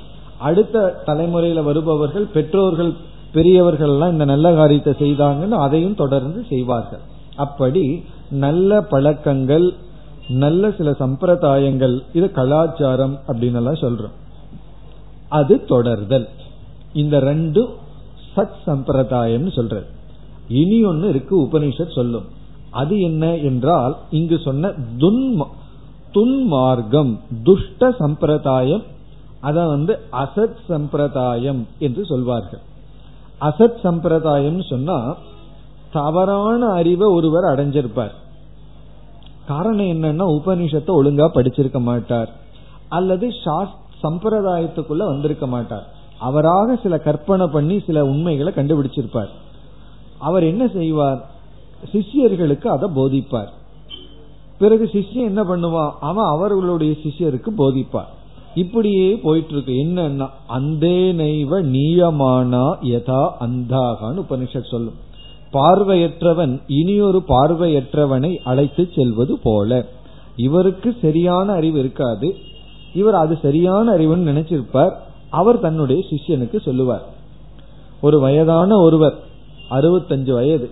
அடுத்த தலைமுறையில வருபவர்கள், பெற்றோர்கள், பெரியவர்கள் எல்லாம் இந்த நல்ல காரியத்தை செய்தாங்கன்னு அதையும் தொடர்ந்து செய்வார்கள். அப்படி நல்ல பழக்கங்கள், நல்ல சில சம்பிரதாயங்கள், இது கலாச்சாரம் அப்படின்னு எல்லாம் சொல்றோம். அது தொடர்தல். இந்த ரெண்டு சத் சம்பிரதாயம்னு சொல்றது. இனி ஒன்னு இருக்கு, உபனிஷத் சொல்லும். அது என்ன என்றால், இங்கு சொன்ன துன்மார்க்கம், துஷ்ட சம்பிரதாயம், அத வந்து அசத் சம்பிரதாயம் என்று சொல்வார்கள். அசத் சம்பிரதாயம் சொன்னா தவறான அறிவை ஒருவர் அடைஞ்சிருப்பார். காரணம் என்னன்னா, உபனிஷத்தை ஒழுங்கா படிச்சிருக்க மாட்டார், அல்லது சம்பிரதாயத்துக்குள்ள வந்திருக்க மாட்டார். அவராக சில கற்பனை பண்ணி சில உண்மைகளை கண்டுபிடிச்சிருப்பார். அவர் என்ன செய்வார், சிஷ்யர்களுக்கு அதை போதிப்பார். பிறகு சிஷ்யன் என்ன பண்ணுவான், அவன் அவர்களுடைய சிஷ்யருக்கு போதிப்பார். இப்படியே போயிட்டு இருக்கு. என்னன்னா, அந்தே நைவ நீயமானா யதா அந்தாகான்னு உபனிஷத் சொல்லும். பார்வையற்றவன் இனியொரு பார்வையற்றவனை அழைத்து செல்வது போல. இவருக்கு சரியான அறிவு இருக்காது, இவர் அது சரியான அறிவுன்னு நினைச்சிருப்பார். அவர் தன்னுடைய சிஷ்யனுக்கு சொல்லுவார். ஒரு வயதான ஒருவர், அறுபத்தஞ்சு வயது,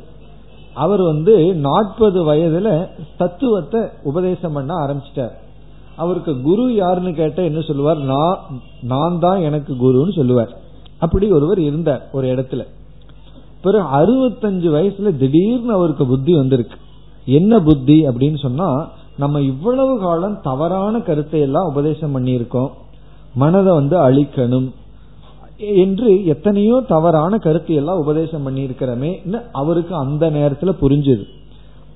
அவர் வந்து நாற்பது வயதுல தத்துவத்தை உபதேசம் பண்ண ஆரம்பிச்சிட்டார். அவருக்கு குரு யாருன்னு கேட்ட என்ன சொல்லுவார், நான் நான் தான் எனக்கு குருன்னு சொல்லுவார். அப்படி ஒருவர் இருந்தார் ஒரு இடத்துல. பிறகு அறுபத்தஞ்சு வயசுல திடீர்னு அவருக்கு புத்தி வந்திருக்கு. என்ன புத்தி அப்படின்னு சொன்னா, நம்ம இவ்வளவு காலம் தவறான கருத்தை எல்லாம் உபதேசம் பண்ணியிருக்கோம், மனதை வந்து அழிக்கணும் என்று எத்தனையோ தவறான கருத்தை எல்லாம் உபதேசம் பண்ணியிருக்கிறமே அவருக்கு அந்த நேரத்துல புரிஞ்சுது.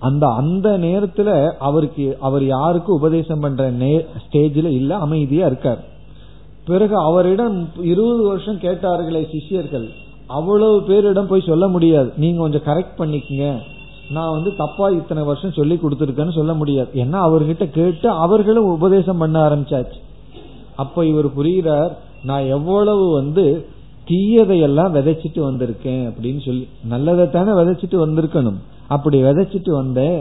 அந்த அந்த நேரத்துல அவருக்கு, அவர் யாருக்கு உபதேசம் பண்ற நே ஸ்டேஜில் இல்ல, அமைதியா இருக்கார். பிறகு அவரிடம் இருபது வருஷம் கேட்டார்களே சிஷியர்கள், அவ்வளவு பேரிடம் போய் சொல்ல முடியாது, நீங்க கொஞ்சம் கரெக்ட் பண்ணிக்கங்க, நான் வந்து தப்பா இத்தனை வருஷம் சொல்லி கொடுத்துருக்கேன்னு சொல்ல முடியாது. ஏன்னா அவர்கிட்ட கேட்டு அவர்களும் உபதேசம் பண்ண ஆரம்பிச்சாச்சு. அப்ப இவர் புரிகிறார், நான் எவ்வளவு வந்து தீயதையெல்லாம் விதைச்சிட்டு வந்திருக்கேன் அப்படின்னு சொல்லி. நல்லதைத்தானே விதைச்சிட்டு வந்திருக்கணும், அப்படி விதைச்சிட்டு வந்தேன்,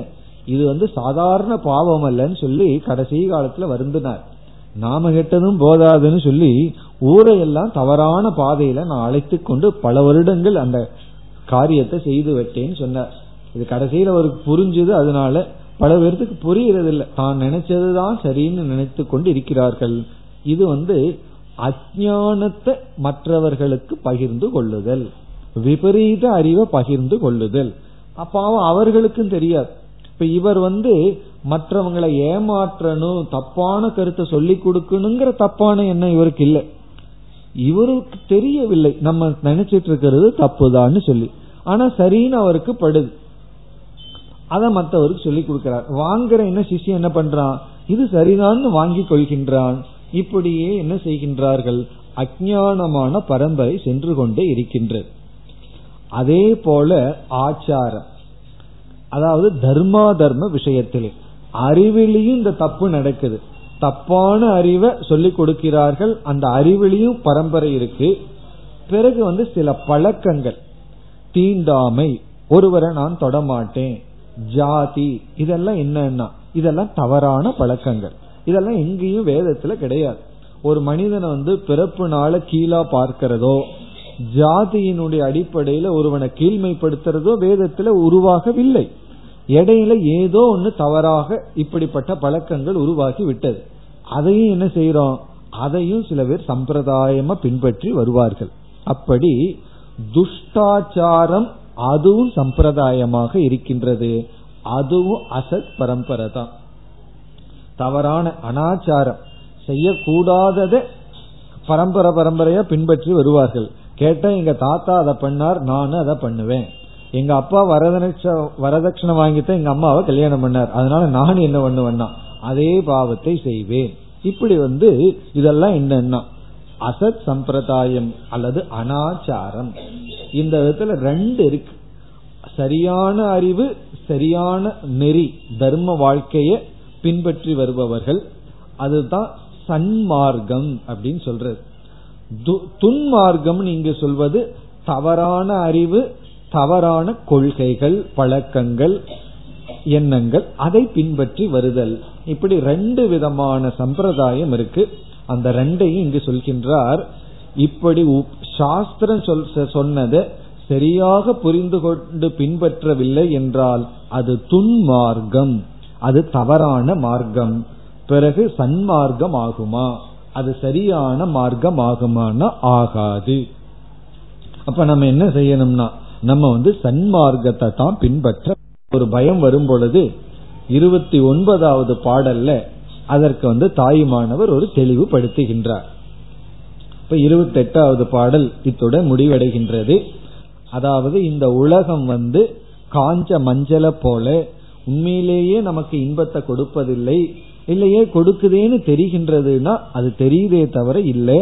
இது வந்து சாதாரண பாவம் அல்லன்னு சொல்லி கடைசி காலத்துல வருந்தினார். நாம கெட்டதும் போதாதுன்னு சொல்லி ஊரையெல்லாம் தவறான பாதையில நான் அழைத்து கொண்டு பல வருடங்கள் அந்த காரியத்தை செய்து விட்டேன்னு சொன்னார். இது கடைசியில் அவருக்கு புரிஞ்சுது. அதனால பல பேர்த்துக்கு புரியறது இல்லை, தான் நினைச்சதுதான் சரின்னு நினைத்து கொண்டு இருக்கிறார்கள். இது வந்து அஞ்ஞானத்தை மற்றவர்களுக்கு பகிர்ந்து கொள்ளுதல், விபரீத அறிவை பகிர்ந்து கொள்ளுதல். அப்பாவும் அவர்களுக்கும் தெரியாது. இப்ப இவர் வந்து மற்றவங்களை ஏமாற்றணும், தப்பான கருத்தை சொல்லி கொடுக்கணுங்கிற தப்பான எண்ணம் இவருக்கு இல்லை. இவருக்கு தெரியவில்லை நம்ம நினைச்சிட்டு இருக்கிறது தப்புதான்னு சொல்லி. ஆனா சரின்னு அவருக்கு படுது, அத மற்றவருக்கு சொல்லி கொடுக்கிறார். வாங்குற என்ன சிஷ்யன் என்ன பண்றான், இது சரிதான்னு வாங்கி கொள்கின்றான். இப்படியே என்ன செய்கின்றார்கள், அஞ்ஞானமான பரம்பரை சென்று கொண்டே இருக்கின்றது. அதே போல ஆச்சாரம், அதாவது தர்மா தர்ம விஷயத்திலே அறிவிலையும் இந்த தப்பு நடக்குது. தப்பான அறிவை சொல்லிக் கொடுக்கிறார்கள், அந்த அறிவிலையும் பரம்பரை இருக்கு. பிறகு வந்து சில பழக்கங்கள், தீண்டாமை, ஒருவரை நான் தொடமாட்டேன், ஜாதி, இதெல்லாம் என்னன்னா இதெல்லாம் தவறான பழக்கங்கள். இதெல்லாம் எங்கேயும் வேதத்துல கிடையாது. ஒரு மனிதனை வந்து பிறப்புனால கீழா பார்க்கிறதோ, ஜாதியினுடைய அடிப்படையில ஒருவனை கீழ்மைப்படுத்துறதோ வேதத்துல உருவாகவில்லை. இடையில ஏதோ ஒன்னு தவறாக இப்படிப்பட்ட பழக்கங்கள் உருவாகி விட்டது. அதையும் என்ன செய்யறோம், அதையும் சில பேர் சம்பிரதாயமா பின்பற்றி வருவார்கள். அப்படி துஷ்டாச்சாரம் அதுவும் சம்பிரதாயமாக இருக்கின்றது. அதுவும் அசத் பரம்பரை தான். தவறான அனாச்சாரம், செய்யக்கூடாததை பரம்பரை பரம்பரையா பின்பற்றி வருவார்கள். கேட்டா எங்க தாத்தா அதை பண்ணார், நானும் அதை பண்ணுவேன். எங்க அப்பா வரதட்ச வரதட்சணை வாங்கித்தான் எங்க அம்மாவை கல்யாணம் பண்ணார், அதனால நானும் என்ன பண்ணுவேன்னா அதே பாவத்தை செய்வேன். இப்படி வந்து இதெல்லாம் என்னன்னா அசத் சம்பிரதாயம் அல்லது அனாச்சாரம். இந்த விதத்துல ரெண்டு இருக்கு, சரியான அறிவு, சரியான நெறி, தர்ம வாழ்க்கையை பின்பற்றி வருபவர்கள், அதுதான் சன்மார்க்கம் அப்படின்னு சொல்றது. துன்மார்க்கம் இங்கு சொல்வது தவறான அறிவு, தவறான கொள்கைகள், பழக்கங்கள், எண்ணங்கள், அதை பின்பற்றி வருதல். இப்படி ரெண்டு விதமான சம்பிரதாயம் இருக்கு. அந்த ரெண்டையும் இங்கு சொல்கின்றார். இப்படி சாஸ்திரம் சொன்னதை சரியாக புரிந்து கொண்டு பின்பற்றவில்லை என்றால் அது துன்மார்க்கம், அது தவறான மார்க்கம். பிறகு சன்மார்க்கம் ஆகுமா? அது சரியான மார்க்கம் ஆகுமானா ஆகாது. அப்ப நம்ம என்ன செய்யணும்னா, நம்ம வந்து சன்மார்க்கத்தை தான் பின்பற்ற ஒரு பயம் வரும் பொழுது இருபத்தி ஒன்பதாவது பாடல்ல அதற்கு வந்து தாயுமானவர் ஒரு தெளிவுபடுத்துகின்றார். இப்ப இருபத்தி எட்டாவது பாடல் இத்துடன் முடிவடைகின்றது. அதாவது இந்த உலகம் வந்து காஞ்ச மஞ்சளை போல உண்மையிலேயே நமக்கு இன்பத்தை கொடுப்பதில்லை, இல்லையே கொடுக்குதேன்னு தெரிகின்றதுன்னா அது தெரியுதே தவிர இல்லை.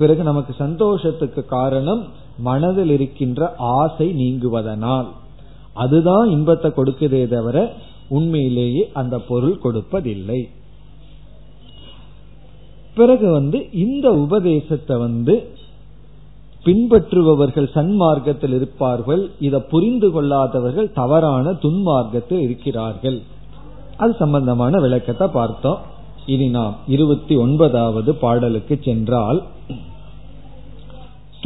பிறகு நமக்கு சந்தோஷத்துக்கு காரணம் மனதில் இருக்கின்ற ஆசை நீங்குவதனால் அதுதான் இன்பத்தை கொடுக்குதே தவிர உண்மையிலேயே அந்த பொருள் கொடுப்பதில்லை. பிறகு வந்து இந்த உபதேசத்தை வந்து பின்பற்றுபவர்கள் சன்மார்க்கத்தில் இருப்பார்கள், இதை புரிந்து கொள்ளாதவர்கள் தவறான துன்மார்க்கத்தில் இருக்கிறார்கள். அது சம்பந்தமான விளக்கத்தை பார்த்தோம். இனி நாம் இருபத்தி ஒன்பதாவது பாடலுக்கு சென்றால்,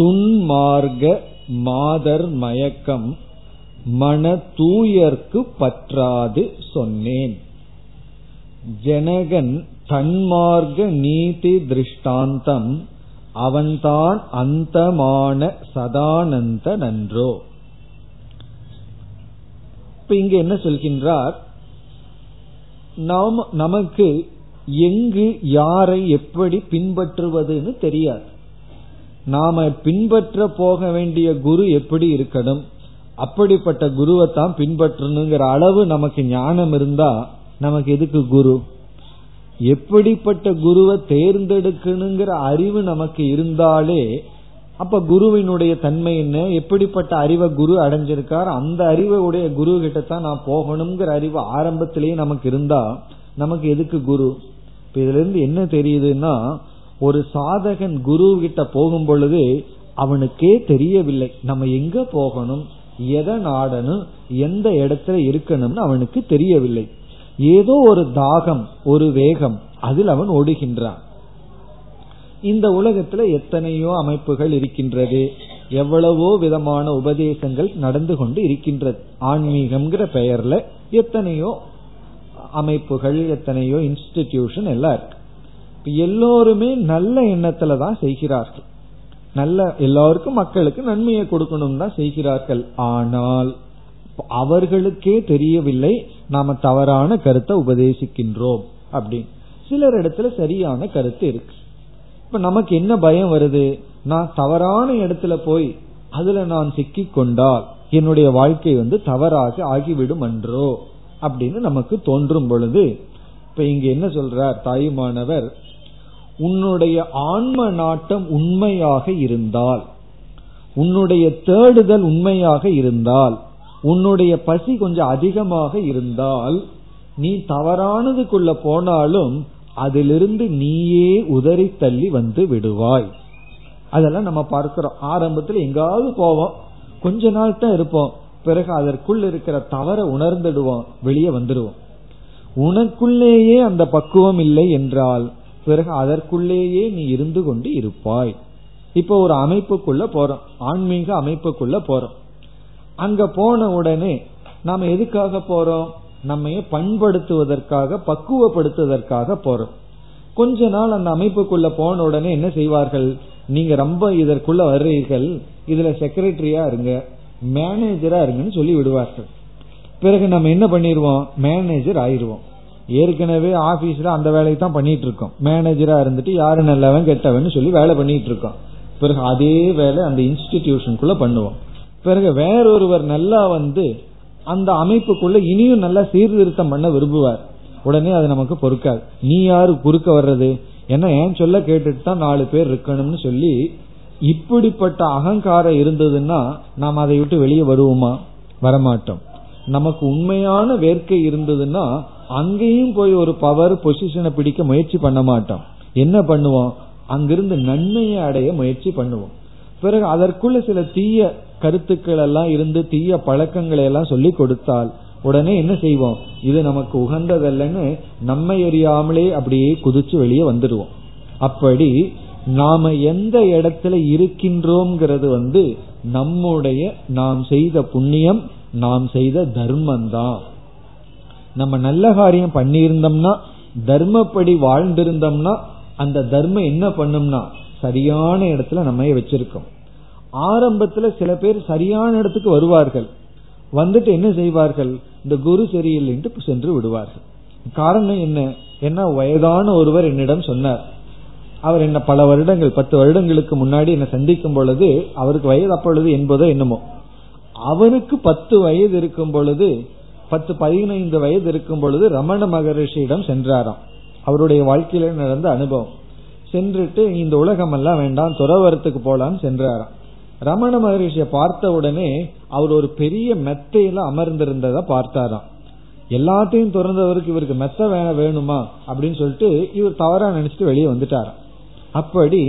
துன்மார்க்க மாதர் மயக்கம் மன தூயர்க்கு பற்றாது சொன்னேன். ஜனகன் தன்மார்க்க நீதி திருஷ்டாந்தம் அவன்தான் அந்தமான சதானந்த நன்றோ. இப்ப இங்க என்ன சொல்கின்றார், நாம் நமக்கு எங்கு யாரை எப்படி பின்பற்றுவதுன்னு தெரியாது. நாம பின்பற்ற போக வேண்டிய குரு எப்படி இருக்கணும், அப்படிப்பட்ட குருவை தான் பின்பற்றணுங்கிற அளவு நமக்கு ஞானம் இருந்தா நமக்கு எதுக்கு குரு? எப்படிப்பட்ட குருவை தேர்ந்தெடுக்கணுங்கிற அறிவு நமக்கு இருந்தாலே அப்ப குருவினுடைய தன்மை என்ன, எப்படிப்பட்ட அறிவை குரு அடைஞ்சிருக்கார், அந்த அறிவுடைய குரு கிட்ட தான் நான் போகணுங்கிற அறிவு ஆரம்பத்திலேயே நமக்கு இருந்தா நமக்கு எதுக்கு குரு? இப்ப இதுல இருந்து என்ன தெரியுதுன்னா, ஒரு சாதகன் குரு கிட்ட போகும் பொழுது அவனுக்கே தெரியவில்லை நம்ம எங்க போகணும், எதை நாடனும், எந்த இடத்துல இருக்கணும்னு அவனுக்கு தெரியவில்லை. ஏதோ ஒரு தாகம், ஒரு வேகம், அதில் அவன் ஓடுகின்றான். இந்த உலகத்துல எத்தனையோ அமைப்புகள் இருக்கின்றது, எவ்வளவோ விதமான உபதேசங்கள் நடந்து கொண்டு இருக்கின்றது. ஆன்மீகம்ங்கிற பெயர்ல எத்தனையோ அமைப்புகள், எத்தனையோ இன்ஸ்டிடியூஷன் எல்லாம் இருக்கு. எல்லோருமே நல்ல எண்ணத்துல தான் செய்கிறார்கள், நல்ல எல்லாருக்கும் மக்களுக்கு நன்மையை கொடுக்கணும் தான் செய்கிறார்கள். ஆனால் அவர்களுக்கே தெரியவில்லை நாம தவறான கருத்தை உபதேசிக்கின்றோம் அப்படின்னு. சிலர் இடத்துல சரியான கருத்து இருக்கு. இப்ப நமக்கு என்ன பயம் வருது, நான் தவறான இடத்துல போய் அதுல நான் சிக்கி கொண்டால் என்னுடைய வாழ்க்கை வந்து தவறாக ஆகிவிடும் என்றோ அப்படின்னு நமக்கு தோன்றும் பொழுது இப்ப இங்க என்ன சொல்றார் தாயுமானவர், உன்னுடைய ஆன்ம நாட்டம் உண்மையாக இருந்தால், உன்னுடைய தேடுதல் உண்மையாக இருந்தால், உன்னுடைய பசி கொஞ்சம் அதிகமாக இருந்தால், நீ தவறானதுக்குள்ள போனாலும் அதிலிருந்து நீயே உதறி தள்ளி வந்து விடுவாய். அதெல்லாம் நம்ம பார்க்கிறோம். ஆரம்பத்தில் எங்காவது போவோம், கொஞ்ச நாள் தான் இருப்போம், பிறகு அதற்குள் இருக்கிற தவற உணர்ந்துடுவோம், வெளியே வந்துடுவோம். உனக்குள்ளேயே அந்த பக்குவம் இல்லை என்றால் பிறகு அதற்குள்ளேயே நீ இருந்து கொண்டு இருப்பாய். இப்போ ஒரு அமைப்புக்குள்ள போறோம், ஆன்மீக அமைப்புக்குள்ள போறோம். அங்க போன உடனே நாம எதுக்காக போறோம், நம்ம பண்படுத்துவதற்காக, பக்குவப்படுத்துவதற்காக போறோம். கொஞ்ச நாள் அந்த அமைப்புக்குள்ள போன உடனே என்ன செய்வார்கள், நீங்க ரொம்ப இதற்குள்ள வர்றீர்கள், இதுல செக்ரட்டரியா இருங்க, மேனேஜரா இருங்கன்னு சொல்லி விடுவார்கள். பிறகு நம்ம என்ன பண்ணிடுவோம், மேனேஜர் ஆயிடுவோம். ஏற்கனவே ஆபீஸ்ல அந்த வேலையை தான் பண்ணிட்டு இருக்கோம், மேனேஜரா இருந்துட்டு யாரு நல்லவன் கெட்டவன் சொல்லி வேலை பண்ணிட்டு இருக்கோம். பிறகு அதே வேலை அந்த இன்ஸ்டிடியூஷனுக்குள்ள பண்ணுவோம். பிறகு வேறொருவர் நல்லா வந்து அந்த அமைப்புக்குள்ள இனியும் நல்லா சீர்திருத்தம் பண்ண விரும்புவார். உடனே அது நமக்கு பொறுக்காது, நீ யாரு குறுக்க வர்றது, ஏன்னா ஏன் சொல்ல கேட்டுட்டு தான் நாலு பேர் இருக்கணும்னு சொல்லி இப்படிப்பட்ட அகங்காரம் இருந்ததுன்னா நாம் அதை விட்டு வெளியே வருவோமா? வரமாட்டோம். நமக்கு உண்மையான வேர்க்கை இருந்ததுன்னா அங்கேயும் போய் ஒரு பவர் பொசிஷனை பிடிக்க முயற்சி பண்ண மாட்டோம். என்ன பண்ணுவோம்? அங்கிருந்து நன்மையை அடைய முயற்சி பண்ணுவோம். பிறகு அதற்குள்ள சில தீய கருத்துக்கள் எல்லாம் இருந்து தீய பழக்கங்களை எல்லாம் சொல்லி கொடுத்தால் உடனே என்ன செய்வோம்? இது நமக்கு உகந்ததல்லன்னு நம்மை எறியாமலே அப்படியே குதிச்சு வெளியே வந்துடுவோம். அப்படி நாம எந்த இடத்துல இருக்கின்றோம்ங்கிறது வந்து நம்முடைய நாம் செய்த புண்ணியம், நாம் செய்த தர்மம்தான். நம்ம நல்ல காரியம் பண்ணியிருந்தோம்னா, தர்மப்படி வாழ்ந்திருந்தோம்னா, அந்த தர்மம் என்ன பண்ணும்னா சரியான இடத்துல நம்ம வச்சிருக்கோம். ஆரம்பத்துல சில பேர் சரியான இடத்துக்கு வருவார்கள், வந்துட்டு என்ன செய்வார்கள்? இந்த குரு சரியில்லைன்ட்டு சென்று விடுவார்கள். காரணம் என்ன? என்ன வயதான ஒருவர் என்னிடம் சொன்னார். அவர் என்ன பல வருடங்கள், பத்து வருடங்களுக்கு முன்னாடி என்னை சந்திக்கும் பொழுது, அவருக்கு வயது அப்பொழுது என்பதோ என்னமோ, அவருக்கு பத்து வயது இருக்கும் பொழுது, பத்து பதினைந்து வயது இருக்கும் பொழுது ரமண மகரிஷியிடம் சென்றாராம். அவருடைய வாழ்க்கையில நடந்த அனுபவம். சென்றுட்டு இந்த உலகம் எல்லாம் வேண்டாம், துறவரத்துக்கு போலான்னு சென்றாராம். ரமண மகரிஷியை பார்த்த உடனே அவர் ஒரு பெரிய மெத்தையில அமர்ந்திருந்ததை பார்த்தாராம். எல்லாத்தையும் துறந்தவருக்கு இவருக்கு மெத்த வேணுமா அப்படின்னு சொல்லிட்டு இவர் தவறா நினைச்சிட்டு வெளியே வந்துட்டாராம். அப்படி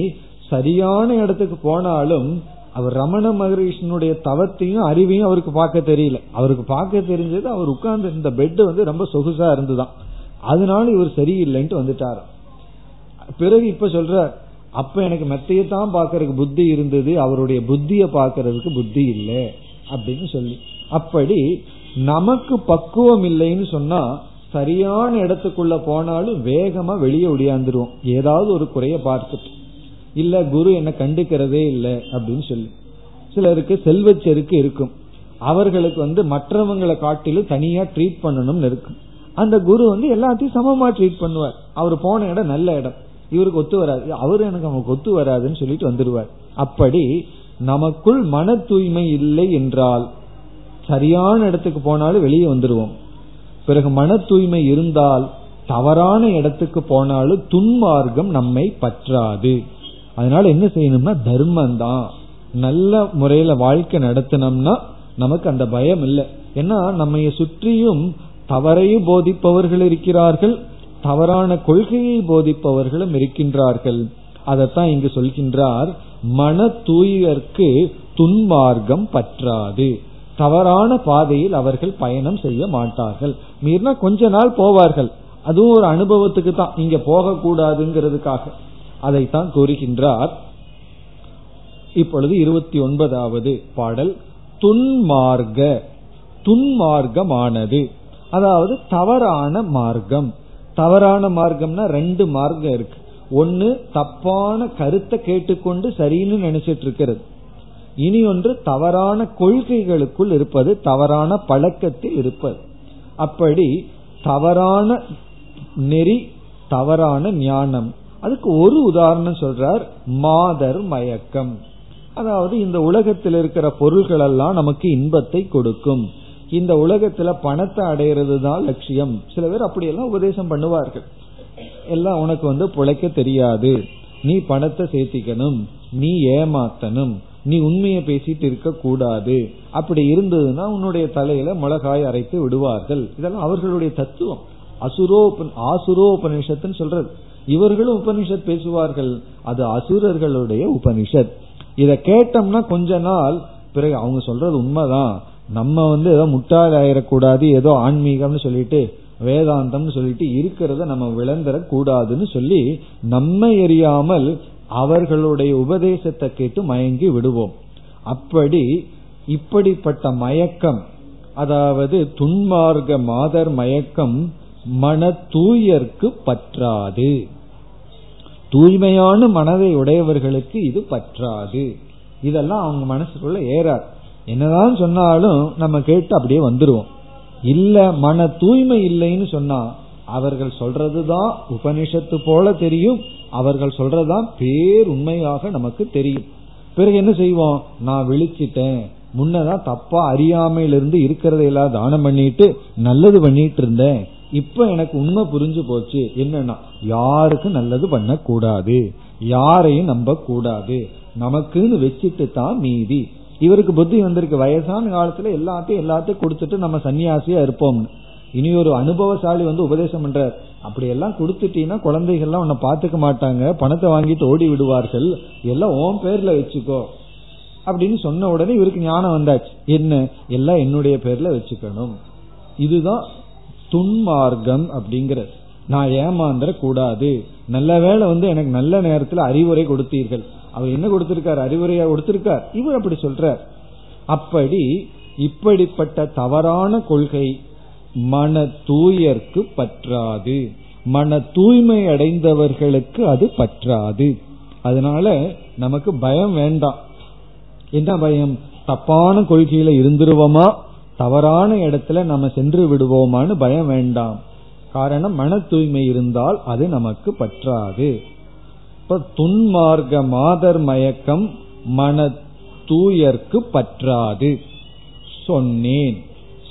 சரியான இடத்துக்கு போனாலும் அவர் ரமண மகரிஷியினுடைய தவத்தையும் அறிவையும் அவருக்கு பார்க்க தெரியல. அவருக்கு பார்க்க தெரிஞ்சது அவர் உட்கார்ந்து இருந்த பெட் வந்து ரொம்ப சொகுசா இருந்துதான், அதனால இவர் சரியில்லைன்ட்டு வந்துட்டாரு. பிறகு இப்ப சொல்ற, அப்ப எனக்கு மெத்தையத்தான் பாக்கிறதுக்கு புத்தி இருந்தது, அவருடைய புத்திய பாக்கிறதுக்கு புத்தி இல்லை அப்படின்னு சொல்லி. அப்படி நமக்கு பக்குவம் இல்லைன்னு சொன்னா சரியான இடத்துக்குள்ள போனாலும் வேகமா வெளியே ஒடியாந்துருவோம், ஏதாவது ஒரு குறைய பார்த்துட்டு. இல்ல குரு என்ன கண்டுக்கிறதே இல்லை அப்படின்னு சொல்லி. சிலருக்கு செல்வ செருக்கு இருக்கும், அவர்களுக்கு வந்து மற்றவங்களை காட்டிலும் தனியா ட்ரீட் பண்ணணும்னு இருக்கும். அந்த குரு வந்து எல்லாத்தையும் சமமா ட்ரீட் பண்ணுவார். அவர் போன இடம் நல்ல இடம், இவருக்கு ஒத்து வராது, அவரு எனக்கு நமக்கு ஒத்து வராதுன்னு சொல்லிட்டு வந்துடுவார். அப்படி நமக்குள் மன தூய்மை இல்லை என்றால் சரியான இடத்துக்கு போனாலும் வெளியே வந்துடுவோம். பிறகு மன தூய்மை இருந்தால் தவறான இடத்துக்கு போனாலும் துன்மார்க்கம் நம்மை பற்றாது. அதனால என்ன செய்யணும்னா தர்மம்தான். நல்ல முறையில வாழ்க்கை நடத்தினோம்னா நமக்கு அந்த பயம் இல்லை. ஏன்னா நம்ம சுற்றியும் தவறையும் போதிப்பவர்கள் இருக்கிறார்கள், தவறான கொள்கையை போதிப்பவர்களும் இருக்கின்றார்கள். அதத்தான் இங்கு சொல்கின்றார், மன தூயர்க்கு துன்மார்க்கம் பற்றாது, தவறான பாதையில் அவர்கள் பயணம் செய்ய மாட்டார்கள். மீறினா கொஞ்ச நாள் போவார்கள், அதுவும் ஒரு அனுபவத்துக்கு தான், இங்க போக கூடாதுங்கிறதுக்காக. அதைத்தான் கூறுகின்றார். இப்பொழுது இருபத்தி ஒன்பதாவது பாடல், துன்மார்க்க துன்மார்க்கமானது, அதாவது தவறான மார்க்கம். தவறான மார்க்கம்னா ரெண்டு மார்க்கம் இருக்கு. ஒன்னு தப்பான கருத்தை கேட்டுக்கொண்டு சரின்னு நினைச்சிட்டு இருக்கிறது, இனி ஒன்று தவறான கொள்கைகளுக்குள் இருப்பது, தவறான பழக்கத்தில் இருப்பது. அப்படி தவறான நெறி, தவறான ஞானம். அதுக்கு ஒரு உதாரணம் சொல்றார், மாதர் மயக்கம். அதாவது இந்த உலகத்தில் இருக்கிற பொருள்கள் எல்லாம் நமக்கு இன்பத்தை கொடுக்கும், இந்த உலகத்துல பணத்தை அடையிறது தான் லட்சியம். சில பேர் அப்படியெல்லாம் உபதேசம் பண்ணுவார்கள். எல்லாம் உனக்கு வந்து பிழைக்க தெரியாது, நீ பணத்தை சேர்த்திக்கணும், நீ ஏமாத்தணும், நீ உண்மையை பேசிட்டு இருக்க கூடாது, அப்படி இருந்ததுன்னா உன்னுடைய தலையில மிளகாய் அரைத்து விடுவார்கள். இதெல்லாம் அவர்களுடைய தத்துவம். அசுரோப ஆசுரோ உபனிஷத்துன்னு சொல்றது. இவர்களும் உபனிஷத் பேசுவார்கள், அது அசுரர்களுடைய உபனிஷத். இத கேட்டோம்னா கொஞ்ச நாள் பிறகு அவங்க சொல்றது உண்மைதான், நம்ம வந்து ஏதோ முட்டாளாயிடக்கூடாது, ஏதோ ஆன்மீகம்னு சொல்லிட்டு வேதாந்தம்னு சொல்லிட்டு இருக்கிறத நம்ம விளங்கக்கூடாதுன்னு சொல்லி நம்மை எறியாமல் அவர்களுடைய உபதேசத்தை கேட்டு மயங்கி விடுவோம். அப்படி இப்படிப்பட்ட மயக்கம், அதாவது துன்மார்க்க மாதர் மயக்கம் மன தூயர்க்கு பற்றாது. தூய்மையான மனதை உடையவர்களுக்கு இது பற்றாது. இதெல்லாம் அவங்க மனசுக்குள்ள ஏறாது. என்னதான் சொன்னாலும் நம்ம கேட்டு அப்படியே வந்துருவோம். இல்ல மன தூய்மை இல்லைன்னு சொன்னா அவர்கள் சொல்றதுதான் உபனிஷத்து போல தெரியும், அவர்கள் சொல்றதுதான் பேர் உண்மையாக நமக்கு தெரியும். பிறகு என்ன செய்வோம்? நான் விழிச்சிட்டேன், முன்னதான் தப்பா அறியாமையிலிருந்து இருக்கிறத எல்லாம் தானம் பண்ணிட்டு நல்லது பண்ணிட்டு இருந்தேன், இப்ப எனக்கு உண்மை புரிஞ்சு போச்சு. என்னன்னா யாருக்கு நல்லது பண்ண கூடாது, யாரையும் நம்ப கூடாது, நமக்குன்னு வச்சுட்டு தான் மீதி. இவருக்கு புத்தி வந்திருக்கு, வயசான காலத்துல எல்லாத்தையும் எல்லாத்தையும் கொடுத்துட்டு நம்ம சன்னியாசியா இருப்போம்னு. இனி ஒரு அனுபவசாலி வந்து உபதேசம் பண்றார், அப்படி எல்லாம் கொடுத்துட்டீங்கன்னா குழந்தைகள்லாம் உன்னை பாத்துக்க மாட்டாங்க, பணத்தை வாங்கிட்டு ஓடி விடுவார்கள், எல்லாம் ஓம் பேர்ல வச்சுக்கோ அப்படின்னு சொன்ன உடனே இவருக்கு ஞானம் வந்தாச்சு, என்ன எல்லாம் என்னுடைய பேர்ல வச்சுக்கணும். இதுதான் துன்மார்க்கம் அப்படிங்கிறது. நான் ஏமாந்துட கூடாது. நல்ல வேளை வந்து எனக்கு நல்ல நேரத்துல அறிவுரை கொடுத்தீர்கள். அவர் என்ன கொடுத்திருக்கார்? அறிவுரையா கொடுத்திருக்கார். இவர் அப்படி சொல்றார். அப்படி இப்படிப்பட்ட தவறான கொள்கை மன தூயர்க்கு பற்றாது, மன தூய்மை அடைந்தவர்களுக்கு அது பற்றாது. அதனால நமக்கு பயம் வேண்டாம். என்ன பயம்? தப்பான கொள்கையில இருந்துருவோமா, தவறான இடத்துல நம்ம சென்று விடுவோமான்னு பயம் வேண்டாம். காரணம், மன தூய்மை இருந்தால் அது நமக்கு பற்றாது. இப்ப துன்மார்க்க மாதர் மயக்கம் மன தூயர்க்கு பற்றாது. சொன்னேன்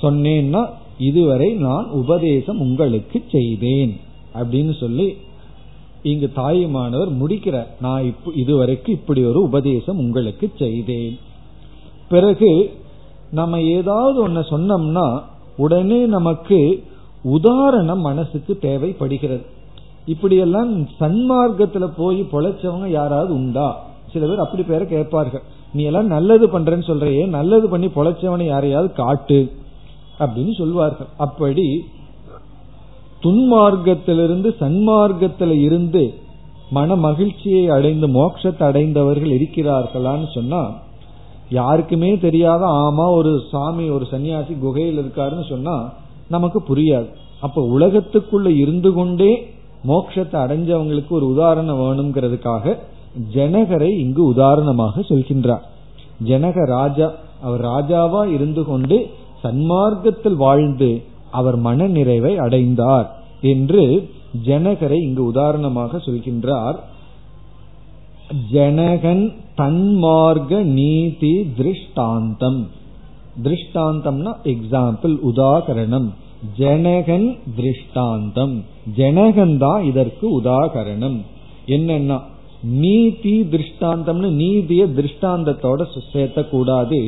சொன்னேன்னா இதுவரை நான் உபதேசம் உங்களுக்கு செய்தேன் அப்படின்னு சொல்லி இங்கு தாயுமானவர் முடிக்கிற, நான் இப்ப இதுவரைக்கு இப்படி ஒரு உபதேசம் உங்களுக்கு செய்தேன். பிறகு நம்ம ஏதாவது ஒன்ன சொன்னோம்னா உடனே நமக்கு உதாரணம் மனசுக்கு தேவைப்படுகிறது. இப்படியெல்லாம் சன்மார்க்கத்துல போய் பொழைச்சவங்க யாராவது உண்டா? சில பேர் அப்படி பேரை கேட்பார்கள். நீ எல்லாம் நல்லது பண்றேன்னு சொல்றையே, நல்லது பண்ணி பொழைச்சவனை யாரையாவது காட்டு அப்படின்னு சொல்வார்கள். அப்படி துன்மார்க்கத்திலிருந்து சன்மார்க்கத்துல இருந்து மன மகிழ்ச்சியை அடைந்து மோட்சத்தை அடைந்தவர்கள் இருக்கிறார்களான்னு சொன்னா யாருக்குமே தெரியாத, ஆமா ஒரு சாமி ஒரு சன்னியாசி குகையில் இருக்காருன்னு சொன்னா நமக்கு புரியாது. அப்ப உலகத்துக்குள்ள இருந்து கொண்டே மோட்சத்தை அடைஞ்சவங்களுக்கு ஒரு உதாரணம் வேணுங்கிறதுக்காக ஜனகரை இங்கு உதாரணமாக சொல்கின்றார். ஜனக ராஜா, அவர் ராஜாவா இருந்து கொண்டு சன்மார்க்கத்தில் வாழ்ந்து அவர் மன நிறைவை அடைந்தார் என்று ஜனகரை இங்கு உதாரணமாக சொல்கின்றார். ஜனகன் தன்மார்க்க நீதி திருஷ்டாந்தம், திருஷ்டாந்தம்னா எக்ஸாம்பிள், உதாகரணம். ஜனகன் திருஷ்டாந்தம், ஜனகன் தான் இதற்கு உதாகரணம். என்னன்னா நீதி திருஷ்டாந்தம்னு நீதிய திருஷ்டாந்தத்தோட சேர்த்த கூடாது,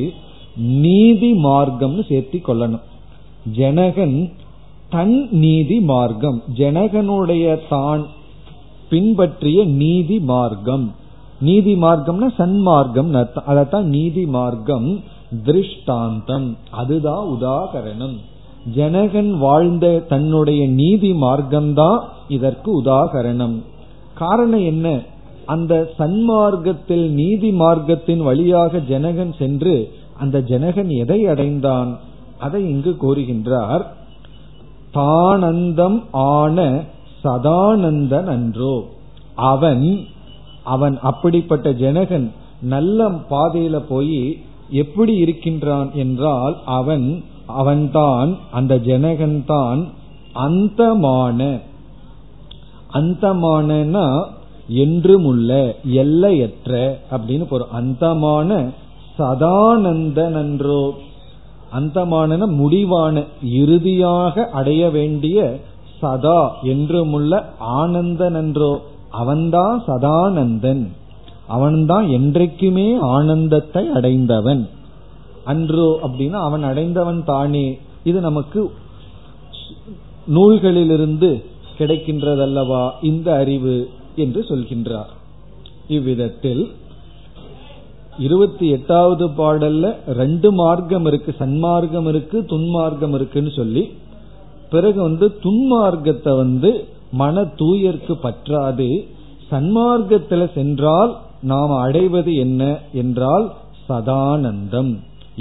நீதி மார்க்கம்னு சேர்த்தி கொள்ளணும். ஜனகன் தன் நீதி மார்க்கம், ஜனகனுடைய தான் பின்பற்றிய நீதி மார்க்கம். நீதி மார்க்கம்னா சன்மார்க்கம் அர்த்தம். அதான் நீதி மார்க்கம் திருஷ்டாந்தம், அதுதான் உதாகரணம். ஜனகன் வாழ்ந்த தன்னுடைய நீதி மார்க்கம்தான் இதற்கு உதாகரணம். காரணம் என்ன? அந்த சன்மார்க்கத்தில் நீதி மார்க்கத்தின் வழியாக ஜனகன் சென்று அந்த ஜனகன் எதை அடைந்தான் அதை இங்கு கூறுகின்றார். தானந்தம் ஆன சதானந்தன் அன்றோ, அவன் அவன் அப்படிப்பட்ட ஜனகன் நல்ல பாதையில போய் எப்படி இருக்கின்றான் என்றால் அவன் அவன்தான் அந்த ஜனகன்தான் அந்தமான, அந்தமானனா என்றுமுள்ள எல்லையற்ற அப்படின்னு பொருள். அந்தமான சதானந்தன் என்றோ, அந்தமான முடிவான இறுதியாக அடைய வேண்டிய சதா என்றுமுள்ள ஆனந்தன் என்றோ, அவன்தான் சதானந்தன், அவன்தான் என்றைக்குமே ஆனந்தத்தை அடைந்தவன். அன்றோ அப்படின்னா அவன் அடைந்தவன் தானே. இது நமக்கு நூல்களிலிருந்து கிடைக்கின்றதல்லவா இந்த அறிவு என்று சொல்கின்றார். இவ்விதத்தில் இருபத்தி எட்டாவது பாடல்ல ரெண்டு மார்க்கம் இருக்கு, சன்மார்க்கம் இருக்கு, துன்மார்க்கம் இருக்குன்னு சொல்லி, பிறகு வந்து துன்மார்க்கத்தை வந்து மன தூயர்க்கு பற்றாது, சன்மார்க்கத்துல சென்றால் நாம் அடைவது என்ன என்றால் சதானந்தம்,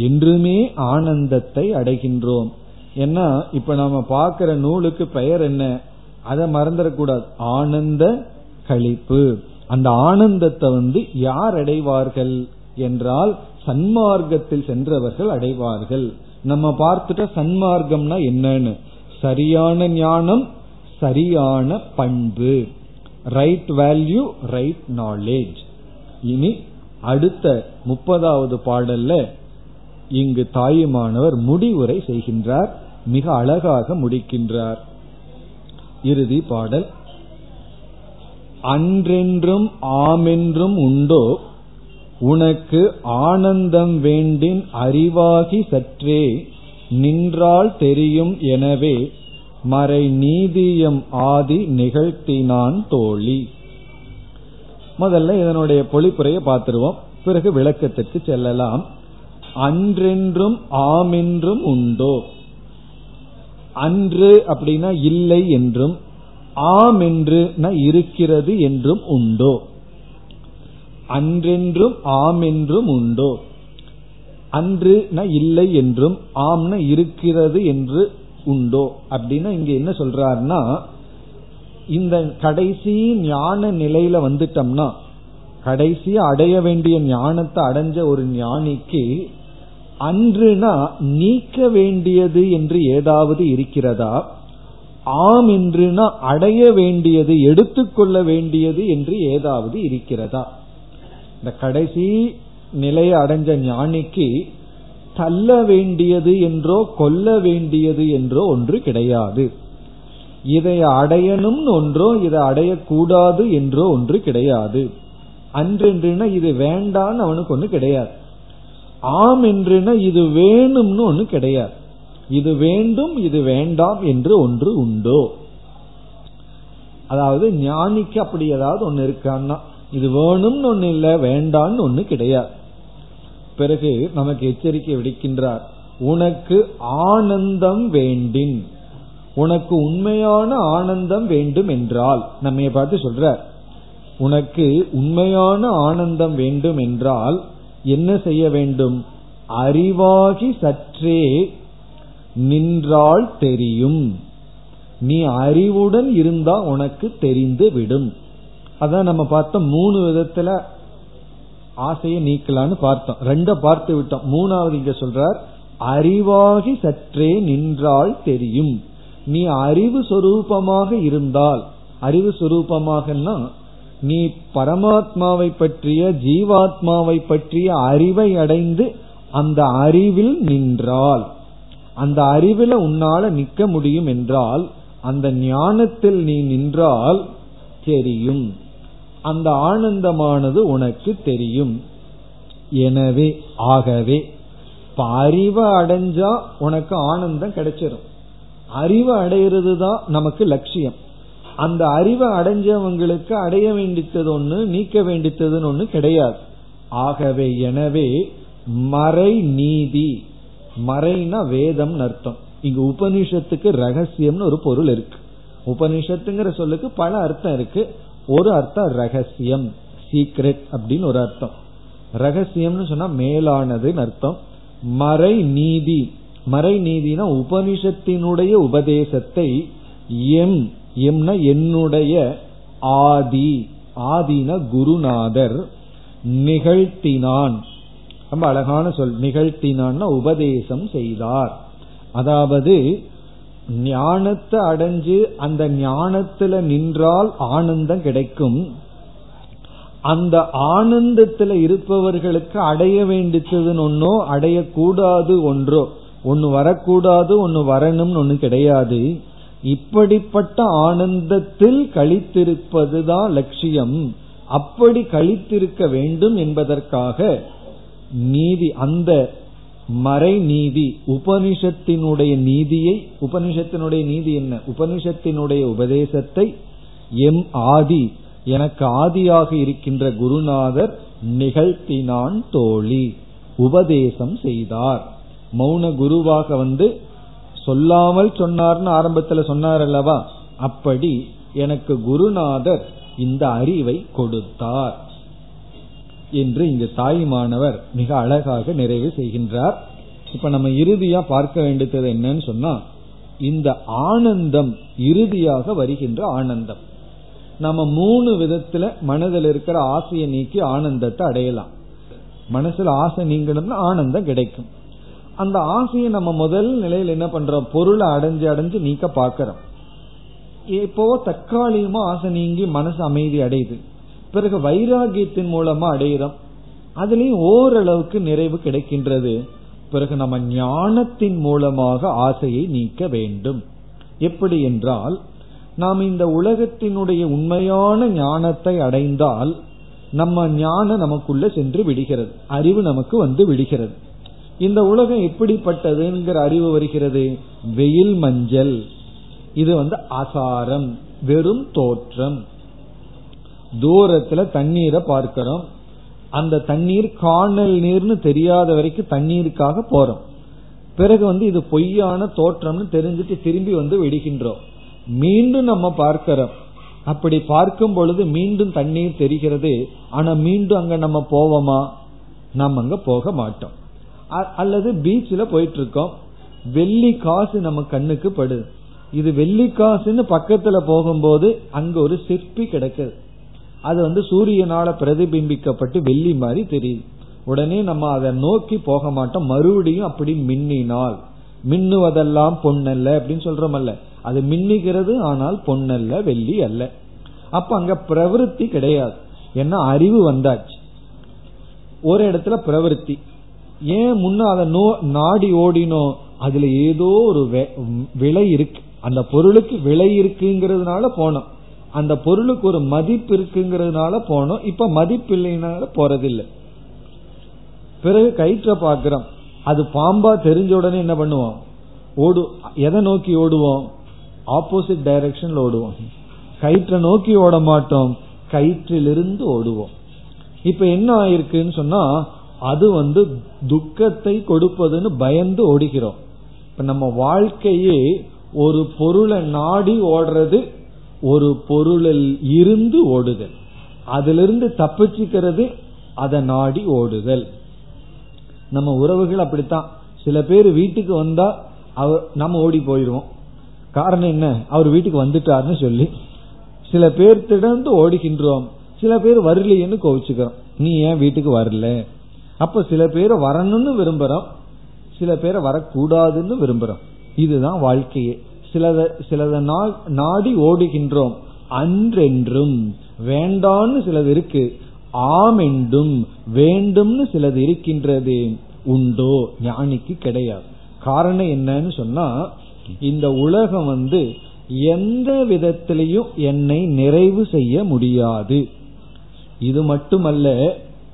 என்றுமே ஆனந்தத்தை அடைகின்றோம். ஏன்னா இப்ப நாம பார்க்கிற நூலுக்கு பெயர் என்ன, அதை மறந்துடக்கூடாது, ஆனந்த கழிப்பு. அந்த ஆனந்தத்தை வந்து யார் அடைவார்கள் என்றால் சன்மார்க்கத்தில் சென்றவர்கள் அடைவார்கள். நம்ம பார்த்துட்டா சன்மார்க்கம்னா என்னன்னு, சரியான ஞானம், சரியான பண்பு, ரைட் வேல்யூ, ரைட் நாலேஜ். இனி அடுத்த முப்பதாவது பாடல்ல இங்கு தாயுமானவர் முடிவுரை செய்கின்றார், மிக அழகாக முடிக்கின்றார். இறுதி பாடல். அன்றென்றும் ஆமென்றும் உண்டோ உனக்கு ஆனந்தம் வேண்டின் அறிவாகி சற்றே நின்றால் தெரியும் எனவே மறை நீதியம் ஆதி நிகழ்த்தினான் தோழி. முதல்ல இதனுடைய பொழிப்புரையை பார்த்துருவோம், பிறகு விளக்கத்திற்கு செல்லலாம். அன்றென்றும் ஆமென்றும் உண்டோ, அன்று அப்படின்னா இல்லை என்றும், ஆம் என்று இருக்கிறது என்றும் உண்டோ. அன்றென்றும் ஆம் என்றும் உண்டோ, அன்று இல்லை என்றும் ஆம்னா இருக்கிறது என்று உண்டோ. அப்படின்னா இங்க என்ன சொல்றாருன்னா, இந்த கடைசி ஞான நிலையில வந்துட்டோம்னா, கடைசி அடைய வேண்டிய ஞானத்தை அடைஞ்ச ஒரு ஞானிக்கு அன்றுனா நீக்க வேண்டியது என்று ஏதாவது இருக்கிறதா, ஆம் என்றுனா அடைய வேண்டியது எடுத்துக்கொள்ள வேண்டியது என்று ஏதாவது இருக்கிறதா. இந்த கடைசி நிலையை அடைஞ்ச ஞானிக்கு தள்ள வேண்டியது என்றோ கொல்ல வேண்டியது என்றோ ஒன்று கிடையாது, இதை அடையணும் ஒன்றோ இதை அடையக்கூடாது என்றோ ஒன்று கிடையாது. அன்றென்றுனா இது வேண்டான்னு அவனுக்கு ஒண்ணு கிடையாது, ஆம் என்றுனா இது வேணும்னு ஒண்ணு கிடையாது, இது வேண்டும் இது வேண்டாம் என்று ஒன்று உண்டோ. அதாவது ஞானிக்கு அப்படி ஏதாவது ஒண்ணு இருக்கான்னா இது வேணும்னு ஒண்ணு இல்ல வேண்டான்னு ஒண்ணு கிடையாது. பிறகு நமக்கு எச்சரிக்கை விடுக்கின்றார், உனக்கு ஆனந்தம் வேண்டின், உனக்கு உண்மையான ஆனந்தம் வேண்டும் என்றால், நம்ம பார்த்து சொல்ற உனக்கு உண்மையான ஆனந்தம் வேண்டும் என்றால் என்ன செய்ய வேண்டும், அறிவாகி சற்றே நின்றால் தெரியும், நீ அறிவுடன் இருந்தா உனக்கு தெரிந்து விடும். அதான் நம்ம பார்த்தோம் மூணு விதத்துல ஆசையை நீக்கலான்னு பார்த்தோம், ரெண்ட பார்த்து விட்டோம். மூணாவது இங்க சொல்றார், அறிவாகி சற்றே நின்றால் தெரியும், நீ அறிவு சொரூபமாக இருந்தால், அறிவு சொரூபமாகனா நீ பரமாத்மாவை பற்றிய ஜீவாத்மாவை பற்றிய அறிவை அடைந்து அந்த அறிவில் நின்றால், அந்த அறிவில் உன்னால நிக்க முடியும் என்றால், அந்த ஞானத்தில் நீ நின்றால் தெரியும், அந்த ஆனந்தமானது உனக்கு தெரியும். எனவே ஆகவே அறிவை அடைஞ்சா உனக்கு ஆனந்தம் கிடைச்சிடும், அறிவை அடையிறது தான் நமக்கு லட்சியம். அந்த அறிவை அடைஞ்சவங்களுக்கு அடைய வேண்டித்தது ஒண்ணு நீக்க வேண்டித்ததுன்னு ஒண்ணு கிடையாது. ஆகவே எனவே மறை நீதி, மறைனா வேதம் அர்த்தம், இங்க உபனிஷத்துக்கு ரகசியம்னு ஒரு பொருள் இருக்கு. உபனிஷத்துங்கிற சொல்லுக்கு பல அர்த்தம் இருக்கு, ஒரு அர்த்தம் ரகசியம் சீக்ரெட் அப்படின்னு ஒரு அர்த்தம், ரகசியம்னு சொன்னா மேலானதுன்னு அர்த்தம். மறை நீதி, மறை நீதினா உபனிஷத்தினுடைய உபதேசத்தை எம் எம்னா என்னுடைய ஆதி, ஆதினா குருநாதர், நிகழ்த்தினான், ரொம்ப அழகான சொல், நிகழ்த்தினான்னா உபதேசம் செய்தார். அதாவது ஞானத்தை அடைஞ்சு அந்த ஞானத்துல நின்றால் ஆனந்தம் கிடைக்கும், அந்த ஆனந்தத்துல இருப்பவர்களுக்கு அடைய வேண்டியதுன்னு ஒன்னோ அடையக்கூடாது ஒன்றோ, ஒன்னு வரக்கூடாது ஒன்னு வரணும்னு ஒன்னு கிடையாது. இப்படிப்பட்ட ஆனந்தத்தில் கழித்திருப்பதுதான் லட்சியம். அப்படி கழித்திருக்க வேண்டும் என்பதற்காக நீதி, அந்த மறை நீதி உபனிஷத்தினுடைய நீதியை, உபனிஷத்தினுடைய நீதி என்ன, உபனிஷத்தினுடைய உபதேசத்தை எம் ஆதி, எனக்கு ஆதியாக இருக்கின்ற குருநாதர் நிகழ்த்தினான் தோழி, உபதேசம் செய்தார். மௌன குருவாக வந்து சொல்லாமல் சொன்னார்னு ஆரம்பத்துல சொன்னார் அல்லவா, அப்படி எனக்கு குருநாதர் இந்த அறிவை கொடுத்தார் என்று இங்கு தாய்மானவர் மிக அழகாக நிறைவு செய்கின்றார். இப்ப நம்ம இறுதியா பார்க்க வேண்டியது என்னன்னு சொன்னா, இந்த ஆனந்தம் இறுதியாக வருகின்ற ஆனந்தம். நம்ம மூணு விதத்துல மனதில் இருக்கிற ஆசையை நீக்கி ஆனந்தத்தை அடையலாம். மனசுல ஆசை நீங்கணும்னா ஆனந்தம் கிடைக்கும். அந்த ஆசையை நம்ம முதல் நிலையில் என்ன பண்றோம், பொருளை அடைஞ்சு அடைஞ்சு நீக்க பாக்கிறோம். இப்போ தற்காலிகமா ஆசை நீங்கி மனசு அமைதி அடையுது, பிறகு வைராகியத்தின் மூலமா அடையிறோம், அதுலயும் ஓரளவுக்கு நிறைவு கிடைக்கின்றது. பிறகு நம்ம ஞானத்தின் மூலமாக ஆசையை நீக்க வேண்டும். எப்படி என்றால் நாம் இந்த உலகத்தினுடைய உண்மையான ஞானத்தை அடைந்தால் நம்ம ஞானம் நமக்குள்ள சென்று விடுகிறது, அறிவு நமக்கு வந்து விடுகிறது. இந்த உலகம் எப்படிப்பட்டதுங்கிற அறிவு வருகிறது. வெயில் மஞ்சள், இது வந்து ஆசாரம், வெறும் தோற்றம். தூரத்துல தண்ணீரை பார்க்கிறோம், அந்த தண்ணீர் காணல் நீர்னு தெரியாத வரைக்கும் தண்ணீருக்காக போறோம். பிறகு வந்து இது பொய்யான தோற்றம்னு தெரிஞ்சுட்டு திரும்பி வந்து விடுகின்றோம். மீண்டும் நம்ம பார்க்கிறோம், அப்படி பார்க்கும் பொழுது மீண்டும் தண்ணீர் தெரிகிறது. ஆனா மீண்டும் அங்க நம்ம போவோமா? நம்ம அங்க போக மாட்டோம். அல்லது பீச்சில் போயிட்டு இருக்கோம், வெள்ளி காசு நம்ம கண்ணுக்கு படுது. இது வெள்ளி காசுன்னு பக்கத்துல போகும்போது அங்க ஒரு சிற்பி கிடக்குது, அது வந்து சூரியனால பிரதிபிம்பிக்கப்பட்டு வெள்ளி மாதிரி தெரியுது. உடனே நம்ம அதை நோக்கி போக மாட்டோம். மறுபடியும் அப்படி மின்னினால், மின்னுவதெல்லாம் பொன்னல்ல அப்படின்னு சொல்றோமல்ல, அது மின்னுகிறது ஆனால் பொன்னல்ல, வெள்ளி அல்ல. அப்ப அங்க பிரவருத்தி கிடையாது. ஏன்னா அறிவு வந்தாச்சு. ஒரு இடத்துல பிரவருத்தி, ஏன் முன்ன அதை நோ நாடி ஓடினோ, அதுல ஏதோ ஒரு விலை இருக்கு, அந்த பொருளுக்கு விலை இருக்குங்கிறதுனால போனோம், அந்த பொருளுக்கு ஒரு மதிப்பு இருக்குங்கிறதுனால போனோம். இப்ப மதிப்பு இல்லைனால போறதில்லை. பிறகு கயிற்ற பாக்கிறோம், அது பாம்பா தெரிஞ்ச உடனே என்ன பண்ணுவோம்? ஓடு. எதை நோக்கி ஓடுவோம்? ஆப்போசிட் டைரக்ஷன்ல ஓடுவோம். கயிற்ற நோக்கி ஓட மாட்டோம், கயிற்றிலிருந்து ஓடுவோம். இப்ப என்ன ஆயிருக்குன்னு சொன்னா, அது வந்து துக்கத்தை கொடுப்பதுன்னு பயந்து ஓடுகிறோம். இப்ப நம்ம வாழ்க்கையே ஒரு பொருளை நாடி ஓடுறது, ஒரு பொருளில் இருந்து ஓடுதல், அதிலிருந்து தப்பிச்சுக்கிறது, அதை நாடி ஓடுதல். நம்ம உறவுகள் அப்படித்தான். சில பேர் வீட்டுக்கு வந்தா அவர் நம்ம ஓடி போயிடுவோம். காரணம் என்ன? அவர் வீட்டுக்கு வந்துட்டாருன்னு சொல்லி சில பேர் திடந்து ஓடுகின்றோம். சில பேர் வரலையேன்னு கோவிச்சுக்கிறோம், நீ ஏன் வீட்டுக்கு வரல. அப்ப சில பேரை வரணும்னு விரும்புறோம், சில பேரை வரக்கூடாதுன்னு விரும்புறோம். இதுதான் வாழ்க்கையே. சிலத சிலத நாடி ஓடுகின்றோம். அன்றென்றும் வேண்டான்னு சிலது இருக்கு, ஆம் என்றும் வேண்டும்னு சிலது இருக்கின்றது. உண்டோ? ஞானிக்கு கிடையாது. காரணம் என்னன்னு சொன்னா, இந்த உலகம் வந்து எந்த விதத்திலையும் என்னை நிறைவு செய்ய முடியாது. இது மட்டுமல்ல,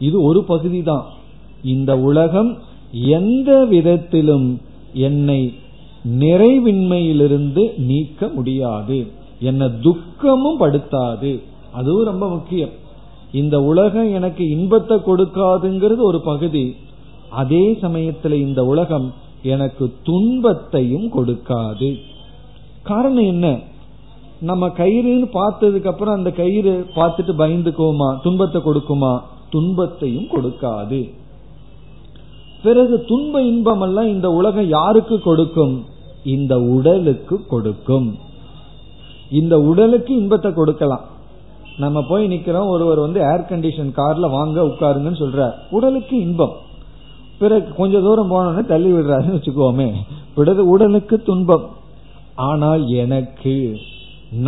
இது ஒரு பகுதி தான். இந்த உலகம் எந்த விதத்திலும் என்னை நிறைவின்மையிலிருந்து நீக்க முடியாது, என்ன துக்கமும் படுத்தாது. அதுவும் ரொம்ப முக்கியம். இந்த உலகம் எனக்கு இன்பத்தை கொடுக்காதுங்கிறது ஒரு பகுதி, அதே சமயத்துல இந்த உலகம் எனக்கு துன்பத்தையும் கொடுக்காது. காரணம் என்ன? நம்ம கயிறுன்னு பார்த்ததுக்கு அப்புறம் அந்த கயிறு பார்த்துட்டு பயந்துக்குவோமா? துன்பத்தை கொடுக்குமா? துன்பத்தையும் கொடுக்காது. பிறகு துன்ப இன்பம் எல்லாம் இந்த உலகம் யாருக்கு கொடுக்கும்? இந்த உடலுக்கு கொடுக்கும். இந்த உடலுக்கு இன்பத்தை கொடுக்கலாம். நம்ம போய் நிக்கிறோம், ஒருவர் வந்து ஏர் கண்டிஷன் கார்ல வாங்க உட்காருங்கன்னு சொல்றார், உடலுக்கு இன்பம். பிறகு கொஞ்ச தூரம் போனோடனே தள்ளி விடுறாருன்னு வச்சுக்கோமே, விடுறது உடலுக்கு துன்பம். ஆனால் எனக்கு,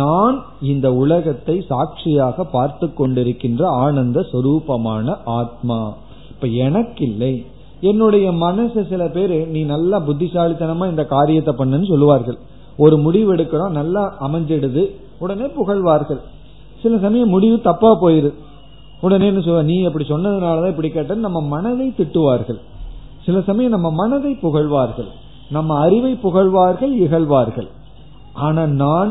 நான் இந்த உலகத்தை சாட்சியாக பார்த்து கொண்டிருக்கின்ற ஆனந்த சொரூபமான ஆத்மா, இப்ப எனக்கு இல்லை. என்னுடைய மனசு, சில பேரு நீ நல்லா புத்திசாலித்தனமா இந்த காரியத்தை பண்ணுன்னு சொல்லுவார்கள். ஒரு முடிவு எடுக்கிறோம், நல்லா அமைஞ்சிடுது, உடனே புகழ்வார்கள். சில சமயம் முடிவு தப்பா போயிரு, உடனே நீ அப்படி சொன்னதுனாலதான் இப்படி கேட்டேன்னு நம்ம மனதை திட்டுவார்கள். சில சமயம் நம்ம மனதை புகழ்வார்கள், நம்ம அறிவை புகழ்வார்கள், இகழ்வார்கள். ஆனா நான்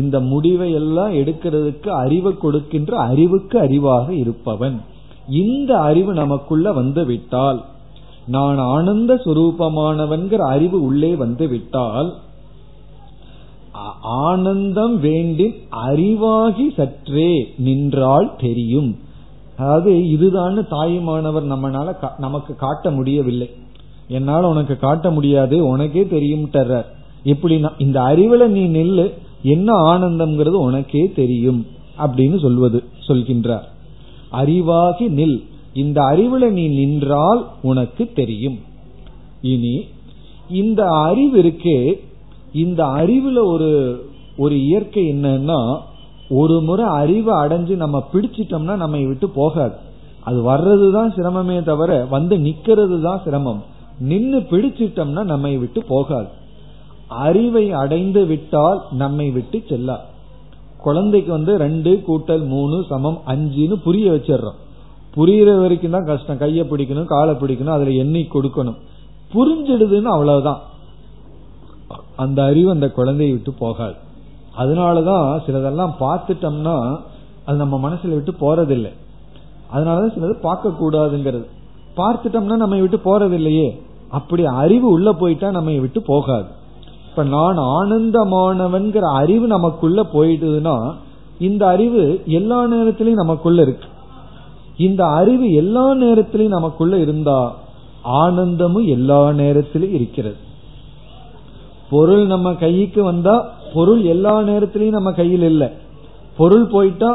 இந்த முடிவை எல்லாம் எடுக்கிறதுக்கு அறிவை கொடுக்கின்ற அறிவுக்கு அறிவாக இருப்பவன். இந்த அறிவு நமக்குள்ள வந்து விட்டால், நான் ஆனந்த சுரூபமானவன்கிற அறிவு உள்ளே வந்து விட்டால், ஆனந்தம் வேண்டி அறிவாகி சற்றே நின்றால் தெரியும். அதாவது இதுதான் தாயுமானவர் நம்மளால நமக்கு காட்ட முடியவில்லை. என்னால் உனக்கு காட்ட முடியாது, உனக்கே தெரியும். எப்படின்னா, இந்த அறிவுல நீ நில்லு, என்ன ஆனந்தம்ங்கிறது உனக்கே தெரியும் அப்படின்னு சொல்வது சொல்கின்றார். அறிவாகி நில், இந்த அறிவுல நீ நின்றால் உனக்கு தெரியும். இனி இந்த அறிவு இருக்கே, இந்த அறிவுல ஒரு ஒரு இயற்கை என்னன்னா, ஒரு முறை அறிவை அடைஞ்சு நம்ம பிடிச்சிட்டோம்னா நம்மை விட்டு போகாது. அது வர்றதுதான் சிரமமே தவிர, வந்து நிக்கிறது தான் சிரமம். நின்னு பிடிச்சிட்டோம்னா நம்மை விட்டு போகாது. அறிவை அடைந்து விட்டால் நம்மை விட்டு செல்லாது. குழந்தைக்கு வந்து ரெண்டு கூட்டல் மூணு சமம் அஞ்சுன்னு புரிய வச்சிடறோம். புரியுற வரைக்கும் தான் கஷ்டம். கையை பிடிக்கணும், காலை பிடிக்கணும், அதுல எண்ணி கொடுக்கணும். புரிஞ்சிடுதுன்னு அவ்வளவுதான், அந்த அறிவு அந்த குழந்தையை விட்டு போகாது. அதனாலதான் சிலதெல்லாம் பார்த்துட்டோம்னா அது நம்ம மனசுல விட்டு போறதில்லை. அதனாலதான் சிலது பார்க்க கூடாதுங்கிறது. பார்த்துட்டோம்னா நம்ம விட்டு போறதில்லையே, அப்படி அறிவு உள்ள போயிட்டா நம்ம விட்டு போகாது. இப்ப நான் ஆனந்தமானவன்கிற அறிவு நமக்குள்ள போயிட்டதுன்னா இந்த அறிவு எல்லா நேரத்திலயும் நமக்குள்ள இருக்கு. இந்த அறிவு எல்லா நேரத்திலயும் நமக்குள்ள இருந்தா ஆனந்தமும் எல்லா நேரத்திலும் இருக்கிறது. பொருள் நம்ம கைக்கு வந்தா பொருள் எல்லா நேரத்திலயும் நம்ம கையில் இல்லை. பொருள் போயிட்டா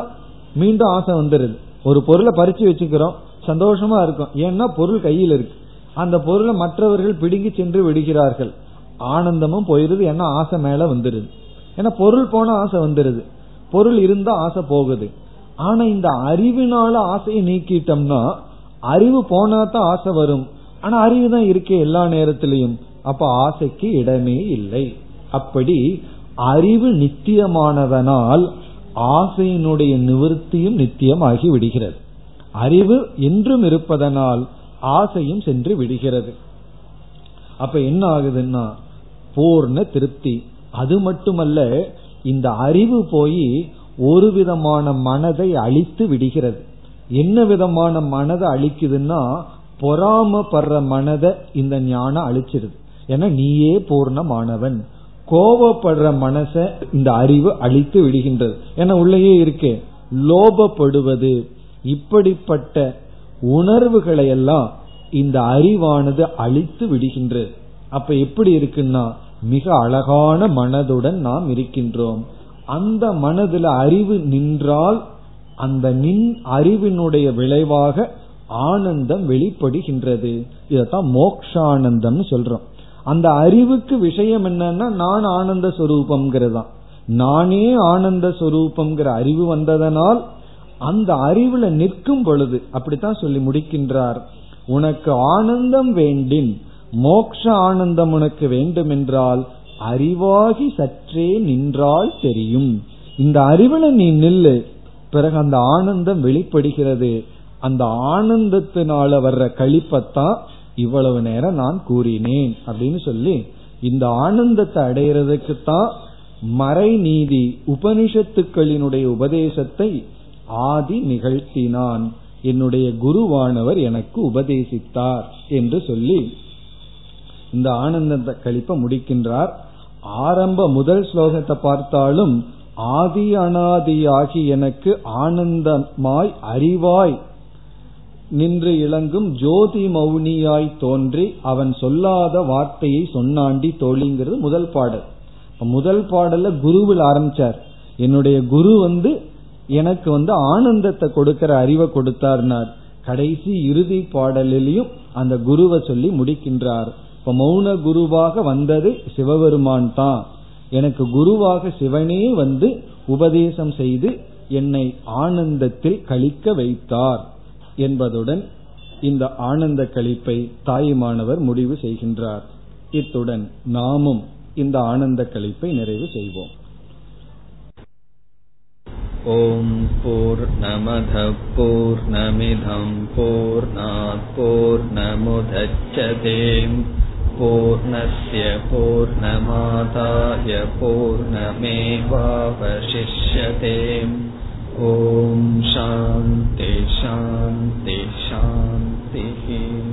மீண்டும் ஆசை வந்துருது. ஒரு பொருளை பறிச்சு வச்சுக்கிறோம், சந்தோஷமா இருக்கும், ஏன்னா பொருள் கையில் இருக்கு. அந்த பொருளை மற்றவர்கள் பிடுங்கி சென்று விடுகிறார்கள், ஆனந்தமும் போயிருது, ஏன்னா ஆசை மேல வந்துருது. ஏன்னா பொருள் போனா ஆசை வந்துருது, பொருள் இருந்தா ஆசை போகுது. ஆனா இந்த அறிவினால ஆசையை நீக்கிட்டோம்னா அறிவு போனா தான் ஆசை வரும், ஆனா அறிவு தான் இருக்கே எல்லா நேரத்திலையும், அப்ப ஆசைக்கு இடமே இல்லை. அப்படி அறிவு நித்தியமானதனால் ஆசையினுடைய நிவர்த்தியும் நித்தியமாகி விடுகிறது. அறிவு என்றும் இருப்பதனால் ஆசையும் சென்று விடுகிறது. அப்ப என்ன ஆகுதுன்னா பூர்ண திருப்தி. அது மட்டுமல்ல, இந்த அறிவு போய் ஒரு விதமான மனதை அழித்து விடுகிறது. என்ன விதமான மனதை அழிக்குதுன்னா பொறாமப்படுற மனதை இந்த ஞானம் அழிச்சிருது. ஏன்னா நீயே பூர்ணமானவன். கோபப்படுற மனச இந்த அறிவு அழித்து விடுகின்றது, ஏன்னா உள்ளேயே இருக்கே. லோபப்படுவது, இப்படிப்பட்ட உணர்வுகளை எல்லாம் இந்த அறிவானது அழித்து விடுகின்றது. அப்ப எப்படி இருக்குன்னா மிக அழகான மனதுடன் நாம் இருக்கின்றோம். அந்த மனதுல அறிவு நின்றால் அந்த நின் அறிவினுடைய விளைவாக ஆனந்தம் வெளிப்படுகின்றது. இதத்தான் மோக்ஷானந்தம் சொல்றோம். அந்த அறிவுக்கு விஷயம் என்னன்னா நான் ஆனந்த சொரூபம்ங்கிறதான். நானே ஆனந்த சொரூபம்ங்கிற அறிவு வந்ததனால் அந்த அறிவுல நிற்கும் பொழுது, அப்படித்தான் சொல்லி முடிக்கின்றார், உனக்கு ஆனந்தம் வேண்டின் மோக்ஷ ஆனந்தம் உனக்கு வேண்டும் என்றால் அறிவாகி சற்றே நின்றால் தெரியும். இந்த அறிவுல நீ நில்லு, பிறகு அந்த ஆனந்தம் வெளிப்படுகிறது. அந்த ஆனந்தத்தினால வர்ற கழிப்பத்தான் இவ்வளவு நேரம் நான் கூறினேன் அப்படின்னு சொல்லி, இந்த ஆனந்தத்தை அடையிறதுக்குத்தான் மறைநீதி உபனிஷத்துக்களினுடைய உபதேசத்தை ஆதி நிகழ்த்தினான், என்னுடைய குருவானவர் எனக்கு உபதேசித்தார் என்று சொல்லி இந்த ஆனந்தத்தை கழிப்ப முடிக்கின்றார். ஆரம்ப முதல் ஸ்லோகத்தை பார்த்தாலும் ஆதி அனாதியாகி எனக்கு ஆனந்தமாய் அறிவாய் நின்று இளங்கும் ஜோதி மௌனியாய் தோன்றி அவன் சொல்லாத வார்த்தையை சொன்னாண்டி தோழிங்கிறது முதல் பாடல். முதல் பாடல்ல குருவில் ஆரம்பிச்சார், என்னுடைய குரு வந்து எனக்கு வந்து ஆனந்தத்தை கொடுக்கிற அறிவை கொடுத்தார்னார். கடைசி இறுதி பாடலிலையும் அந்த குருவை சொல்லி முடிக்கின்றார். இப்ப மௌன குருவாக வந்தது சிவபெருமான் தான், எனக்கு குருவாக சிவனே வந்து உபதேசம் செய்து என்னை ஆனந்தத்தில் கழிக்க வைத்தார் என்பதுடன் இந்த ஆனந்த கழிப்பை தாயுமானவர் முடிவு செய்கின்றார். இத்துடன் நாமும் இந்த ஆனந்த கழிப்பை நிறைவு செய்வோம். ஓம் பூர்ணமத பூர்ணமிதம் பூர்ணாத் பூர்ணமுதச்யதே பூர்ணஸ்ய பூர்ணமாதாய பூர்ணமேவாவசிஷ்யதே. ஓம் சாந்தி சாந்தி சாந்தி.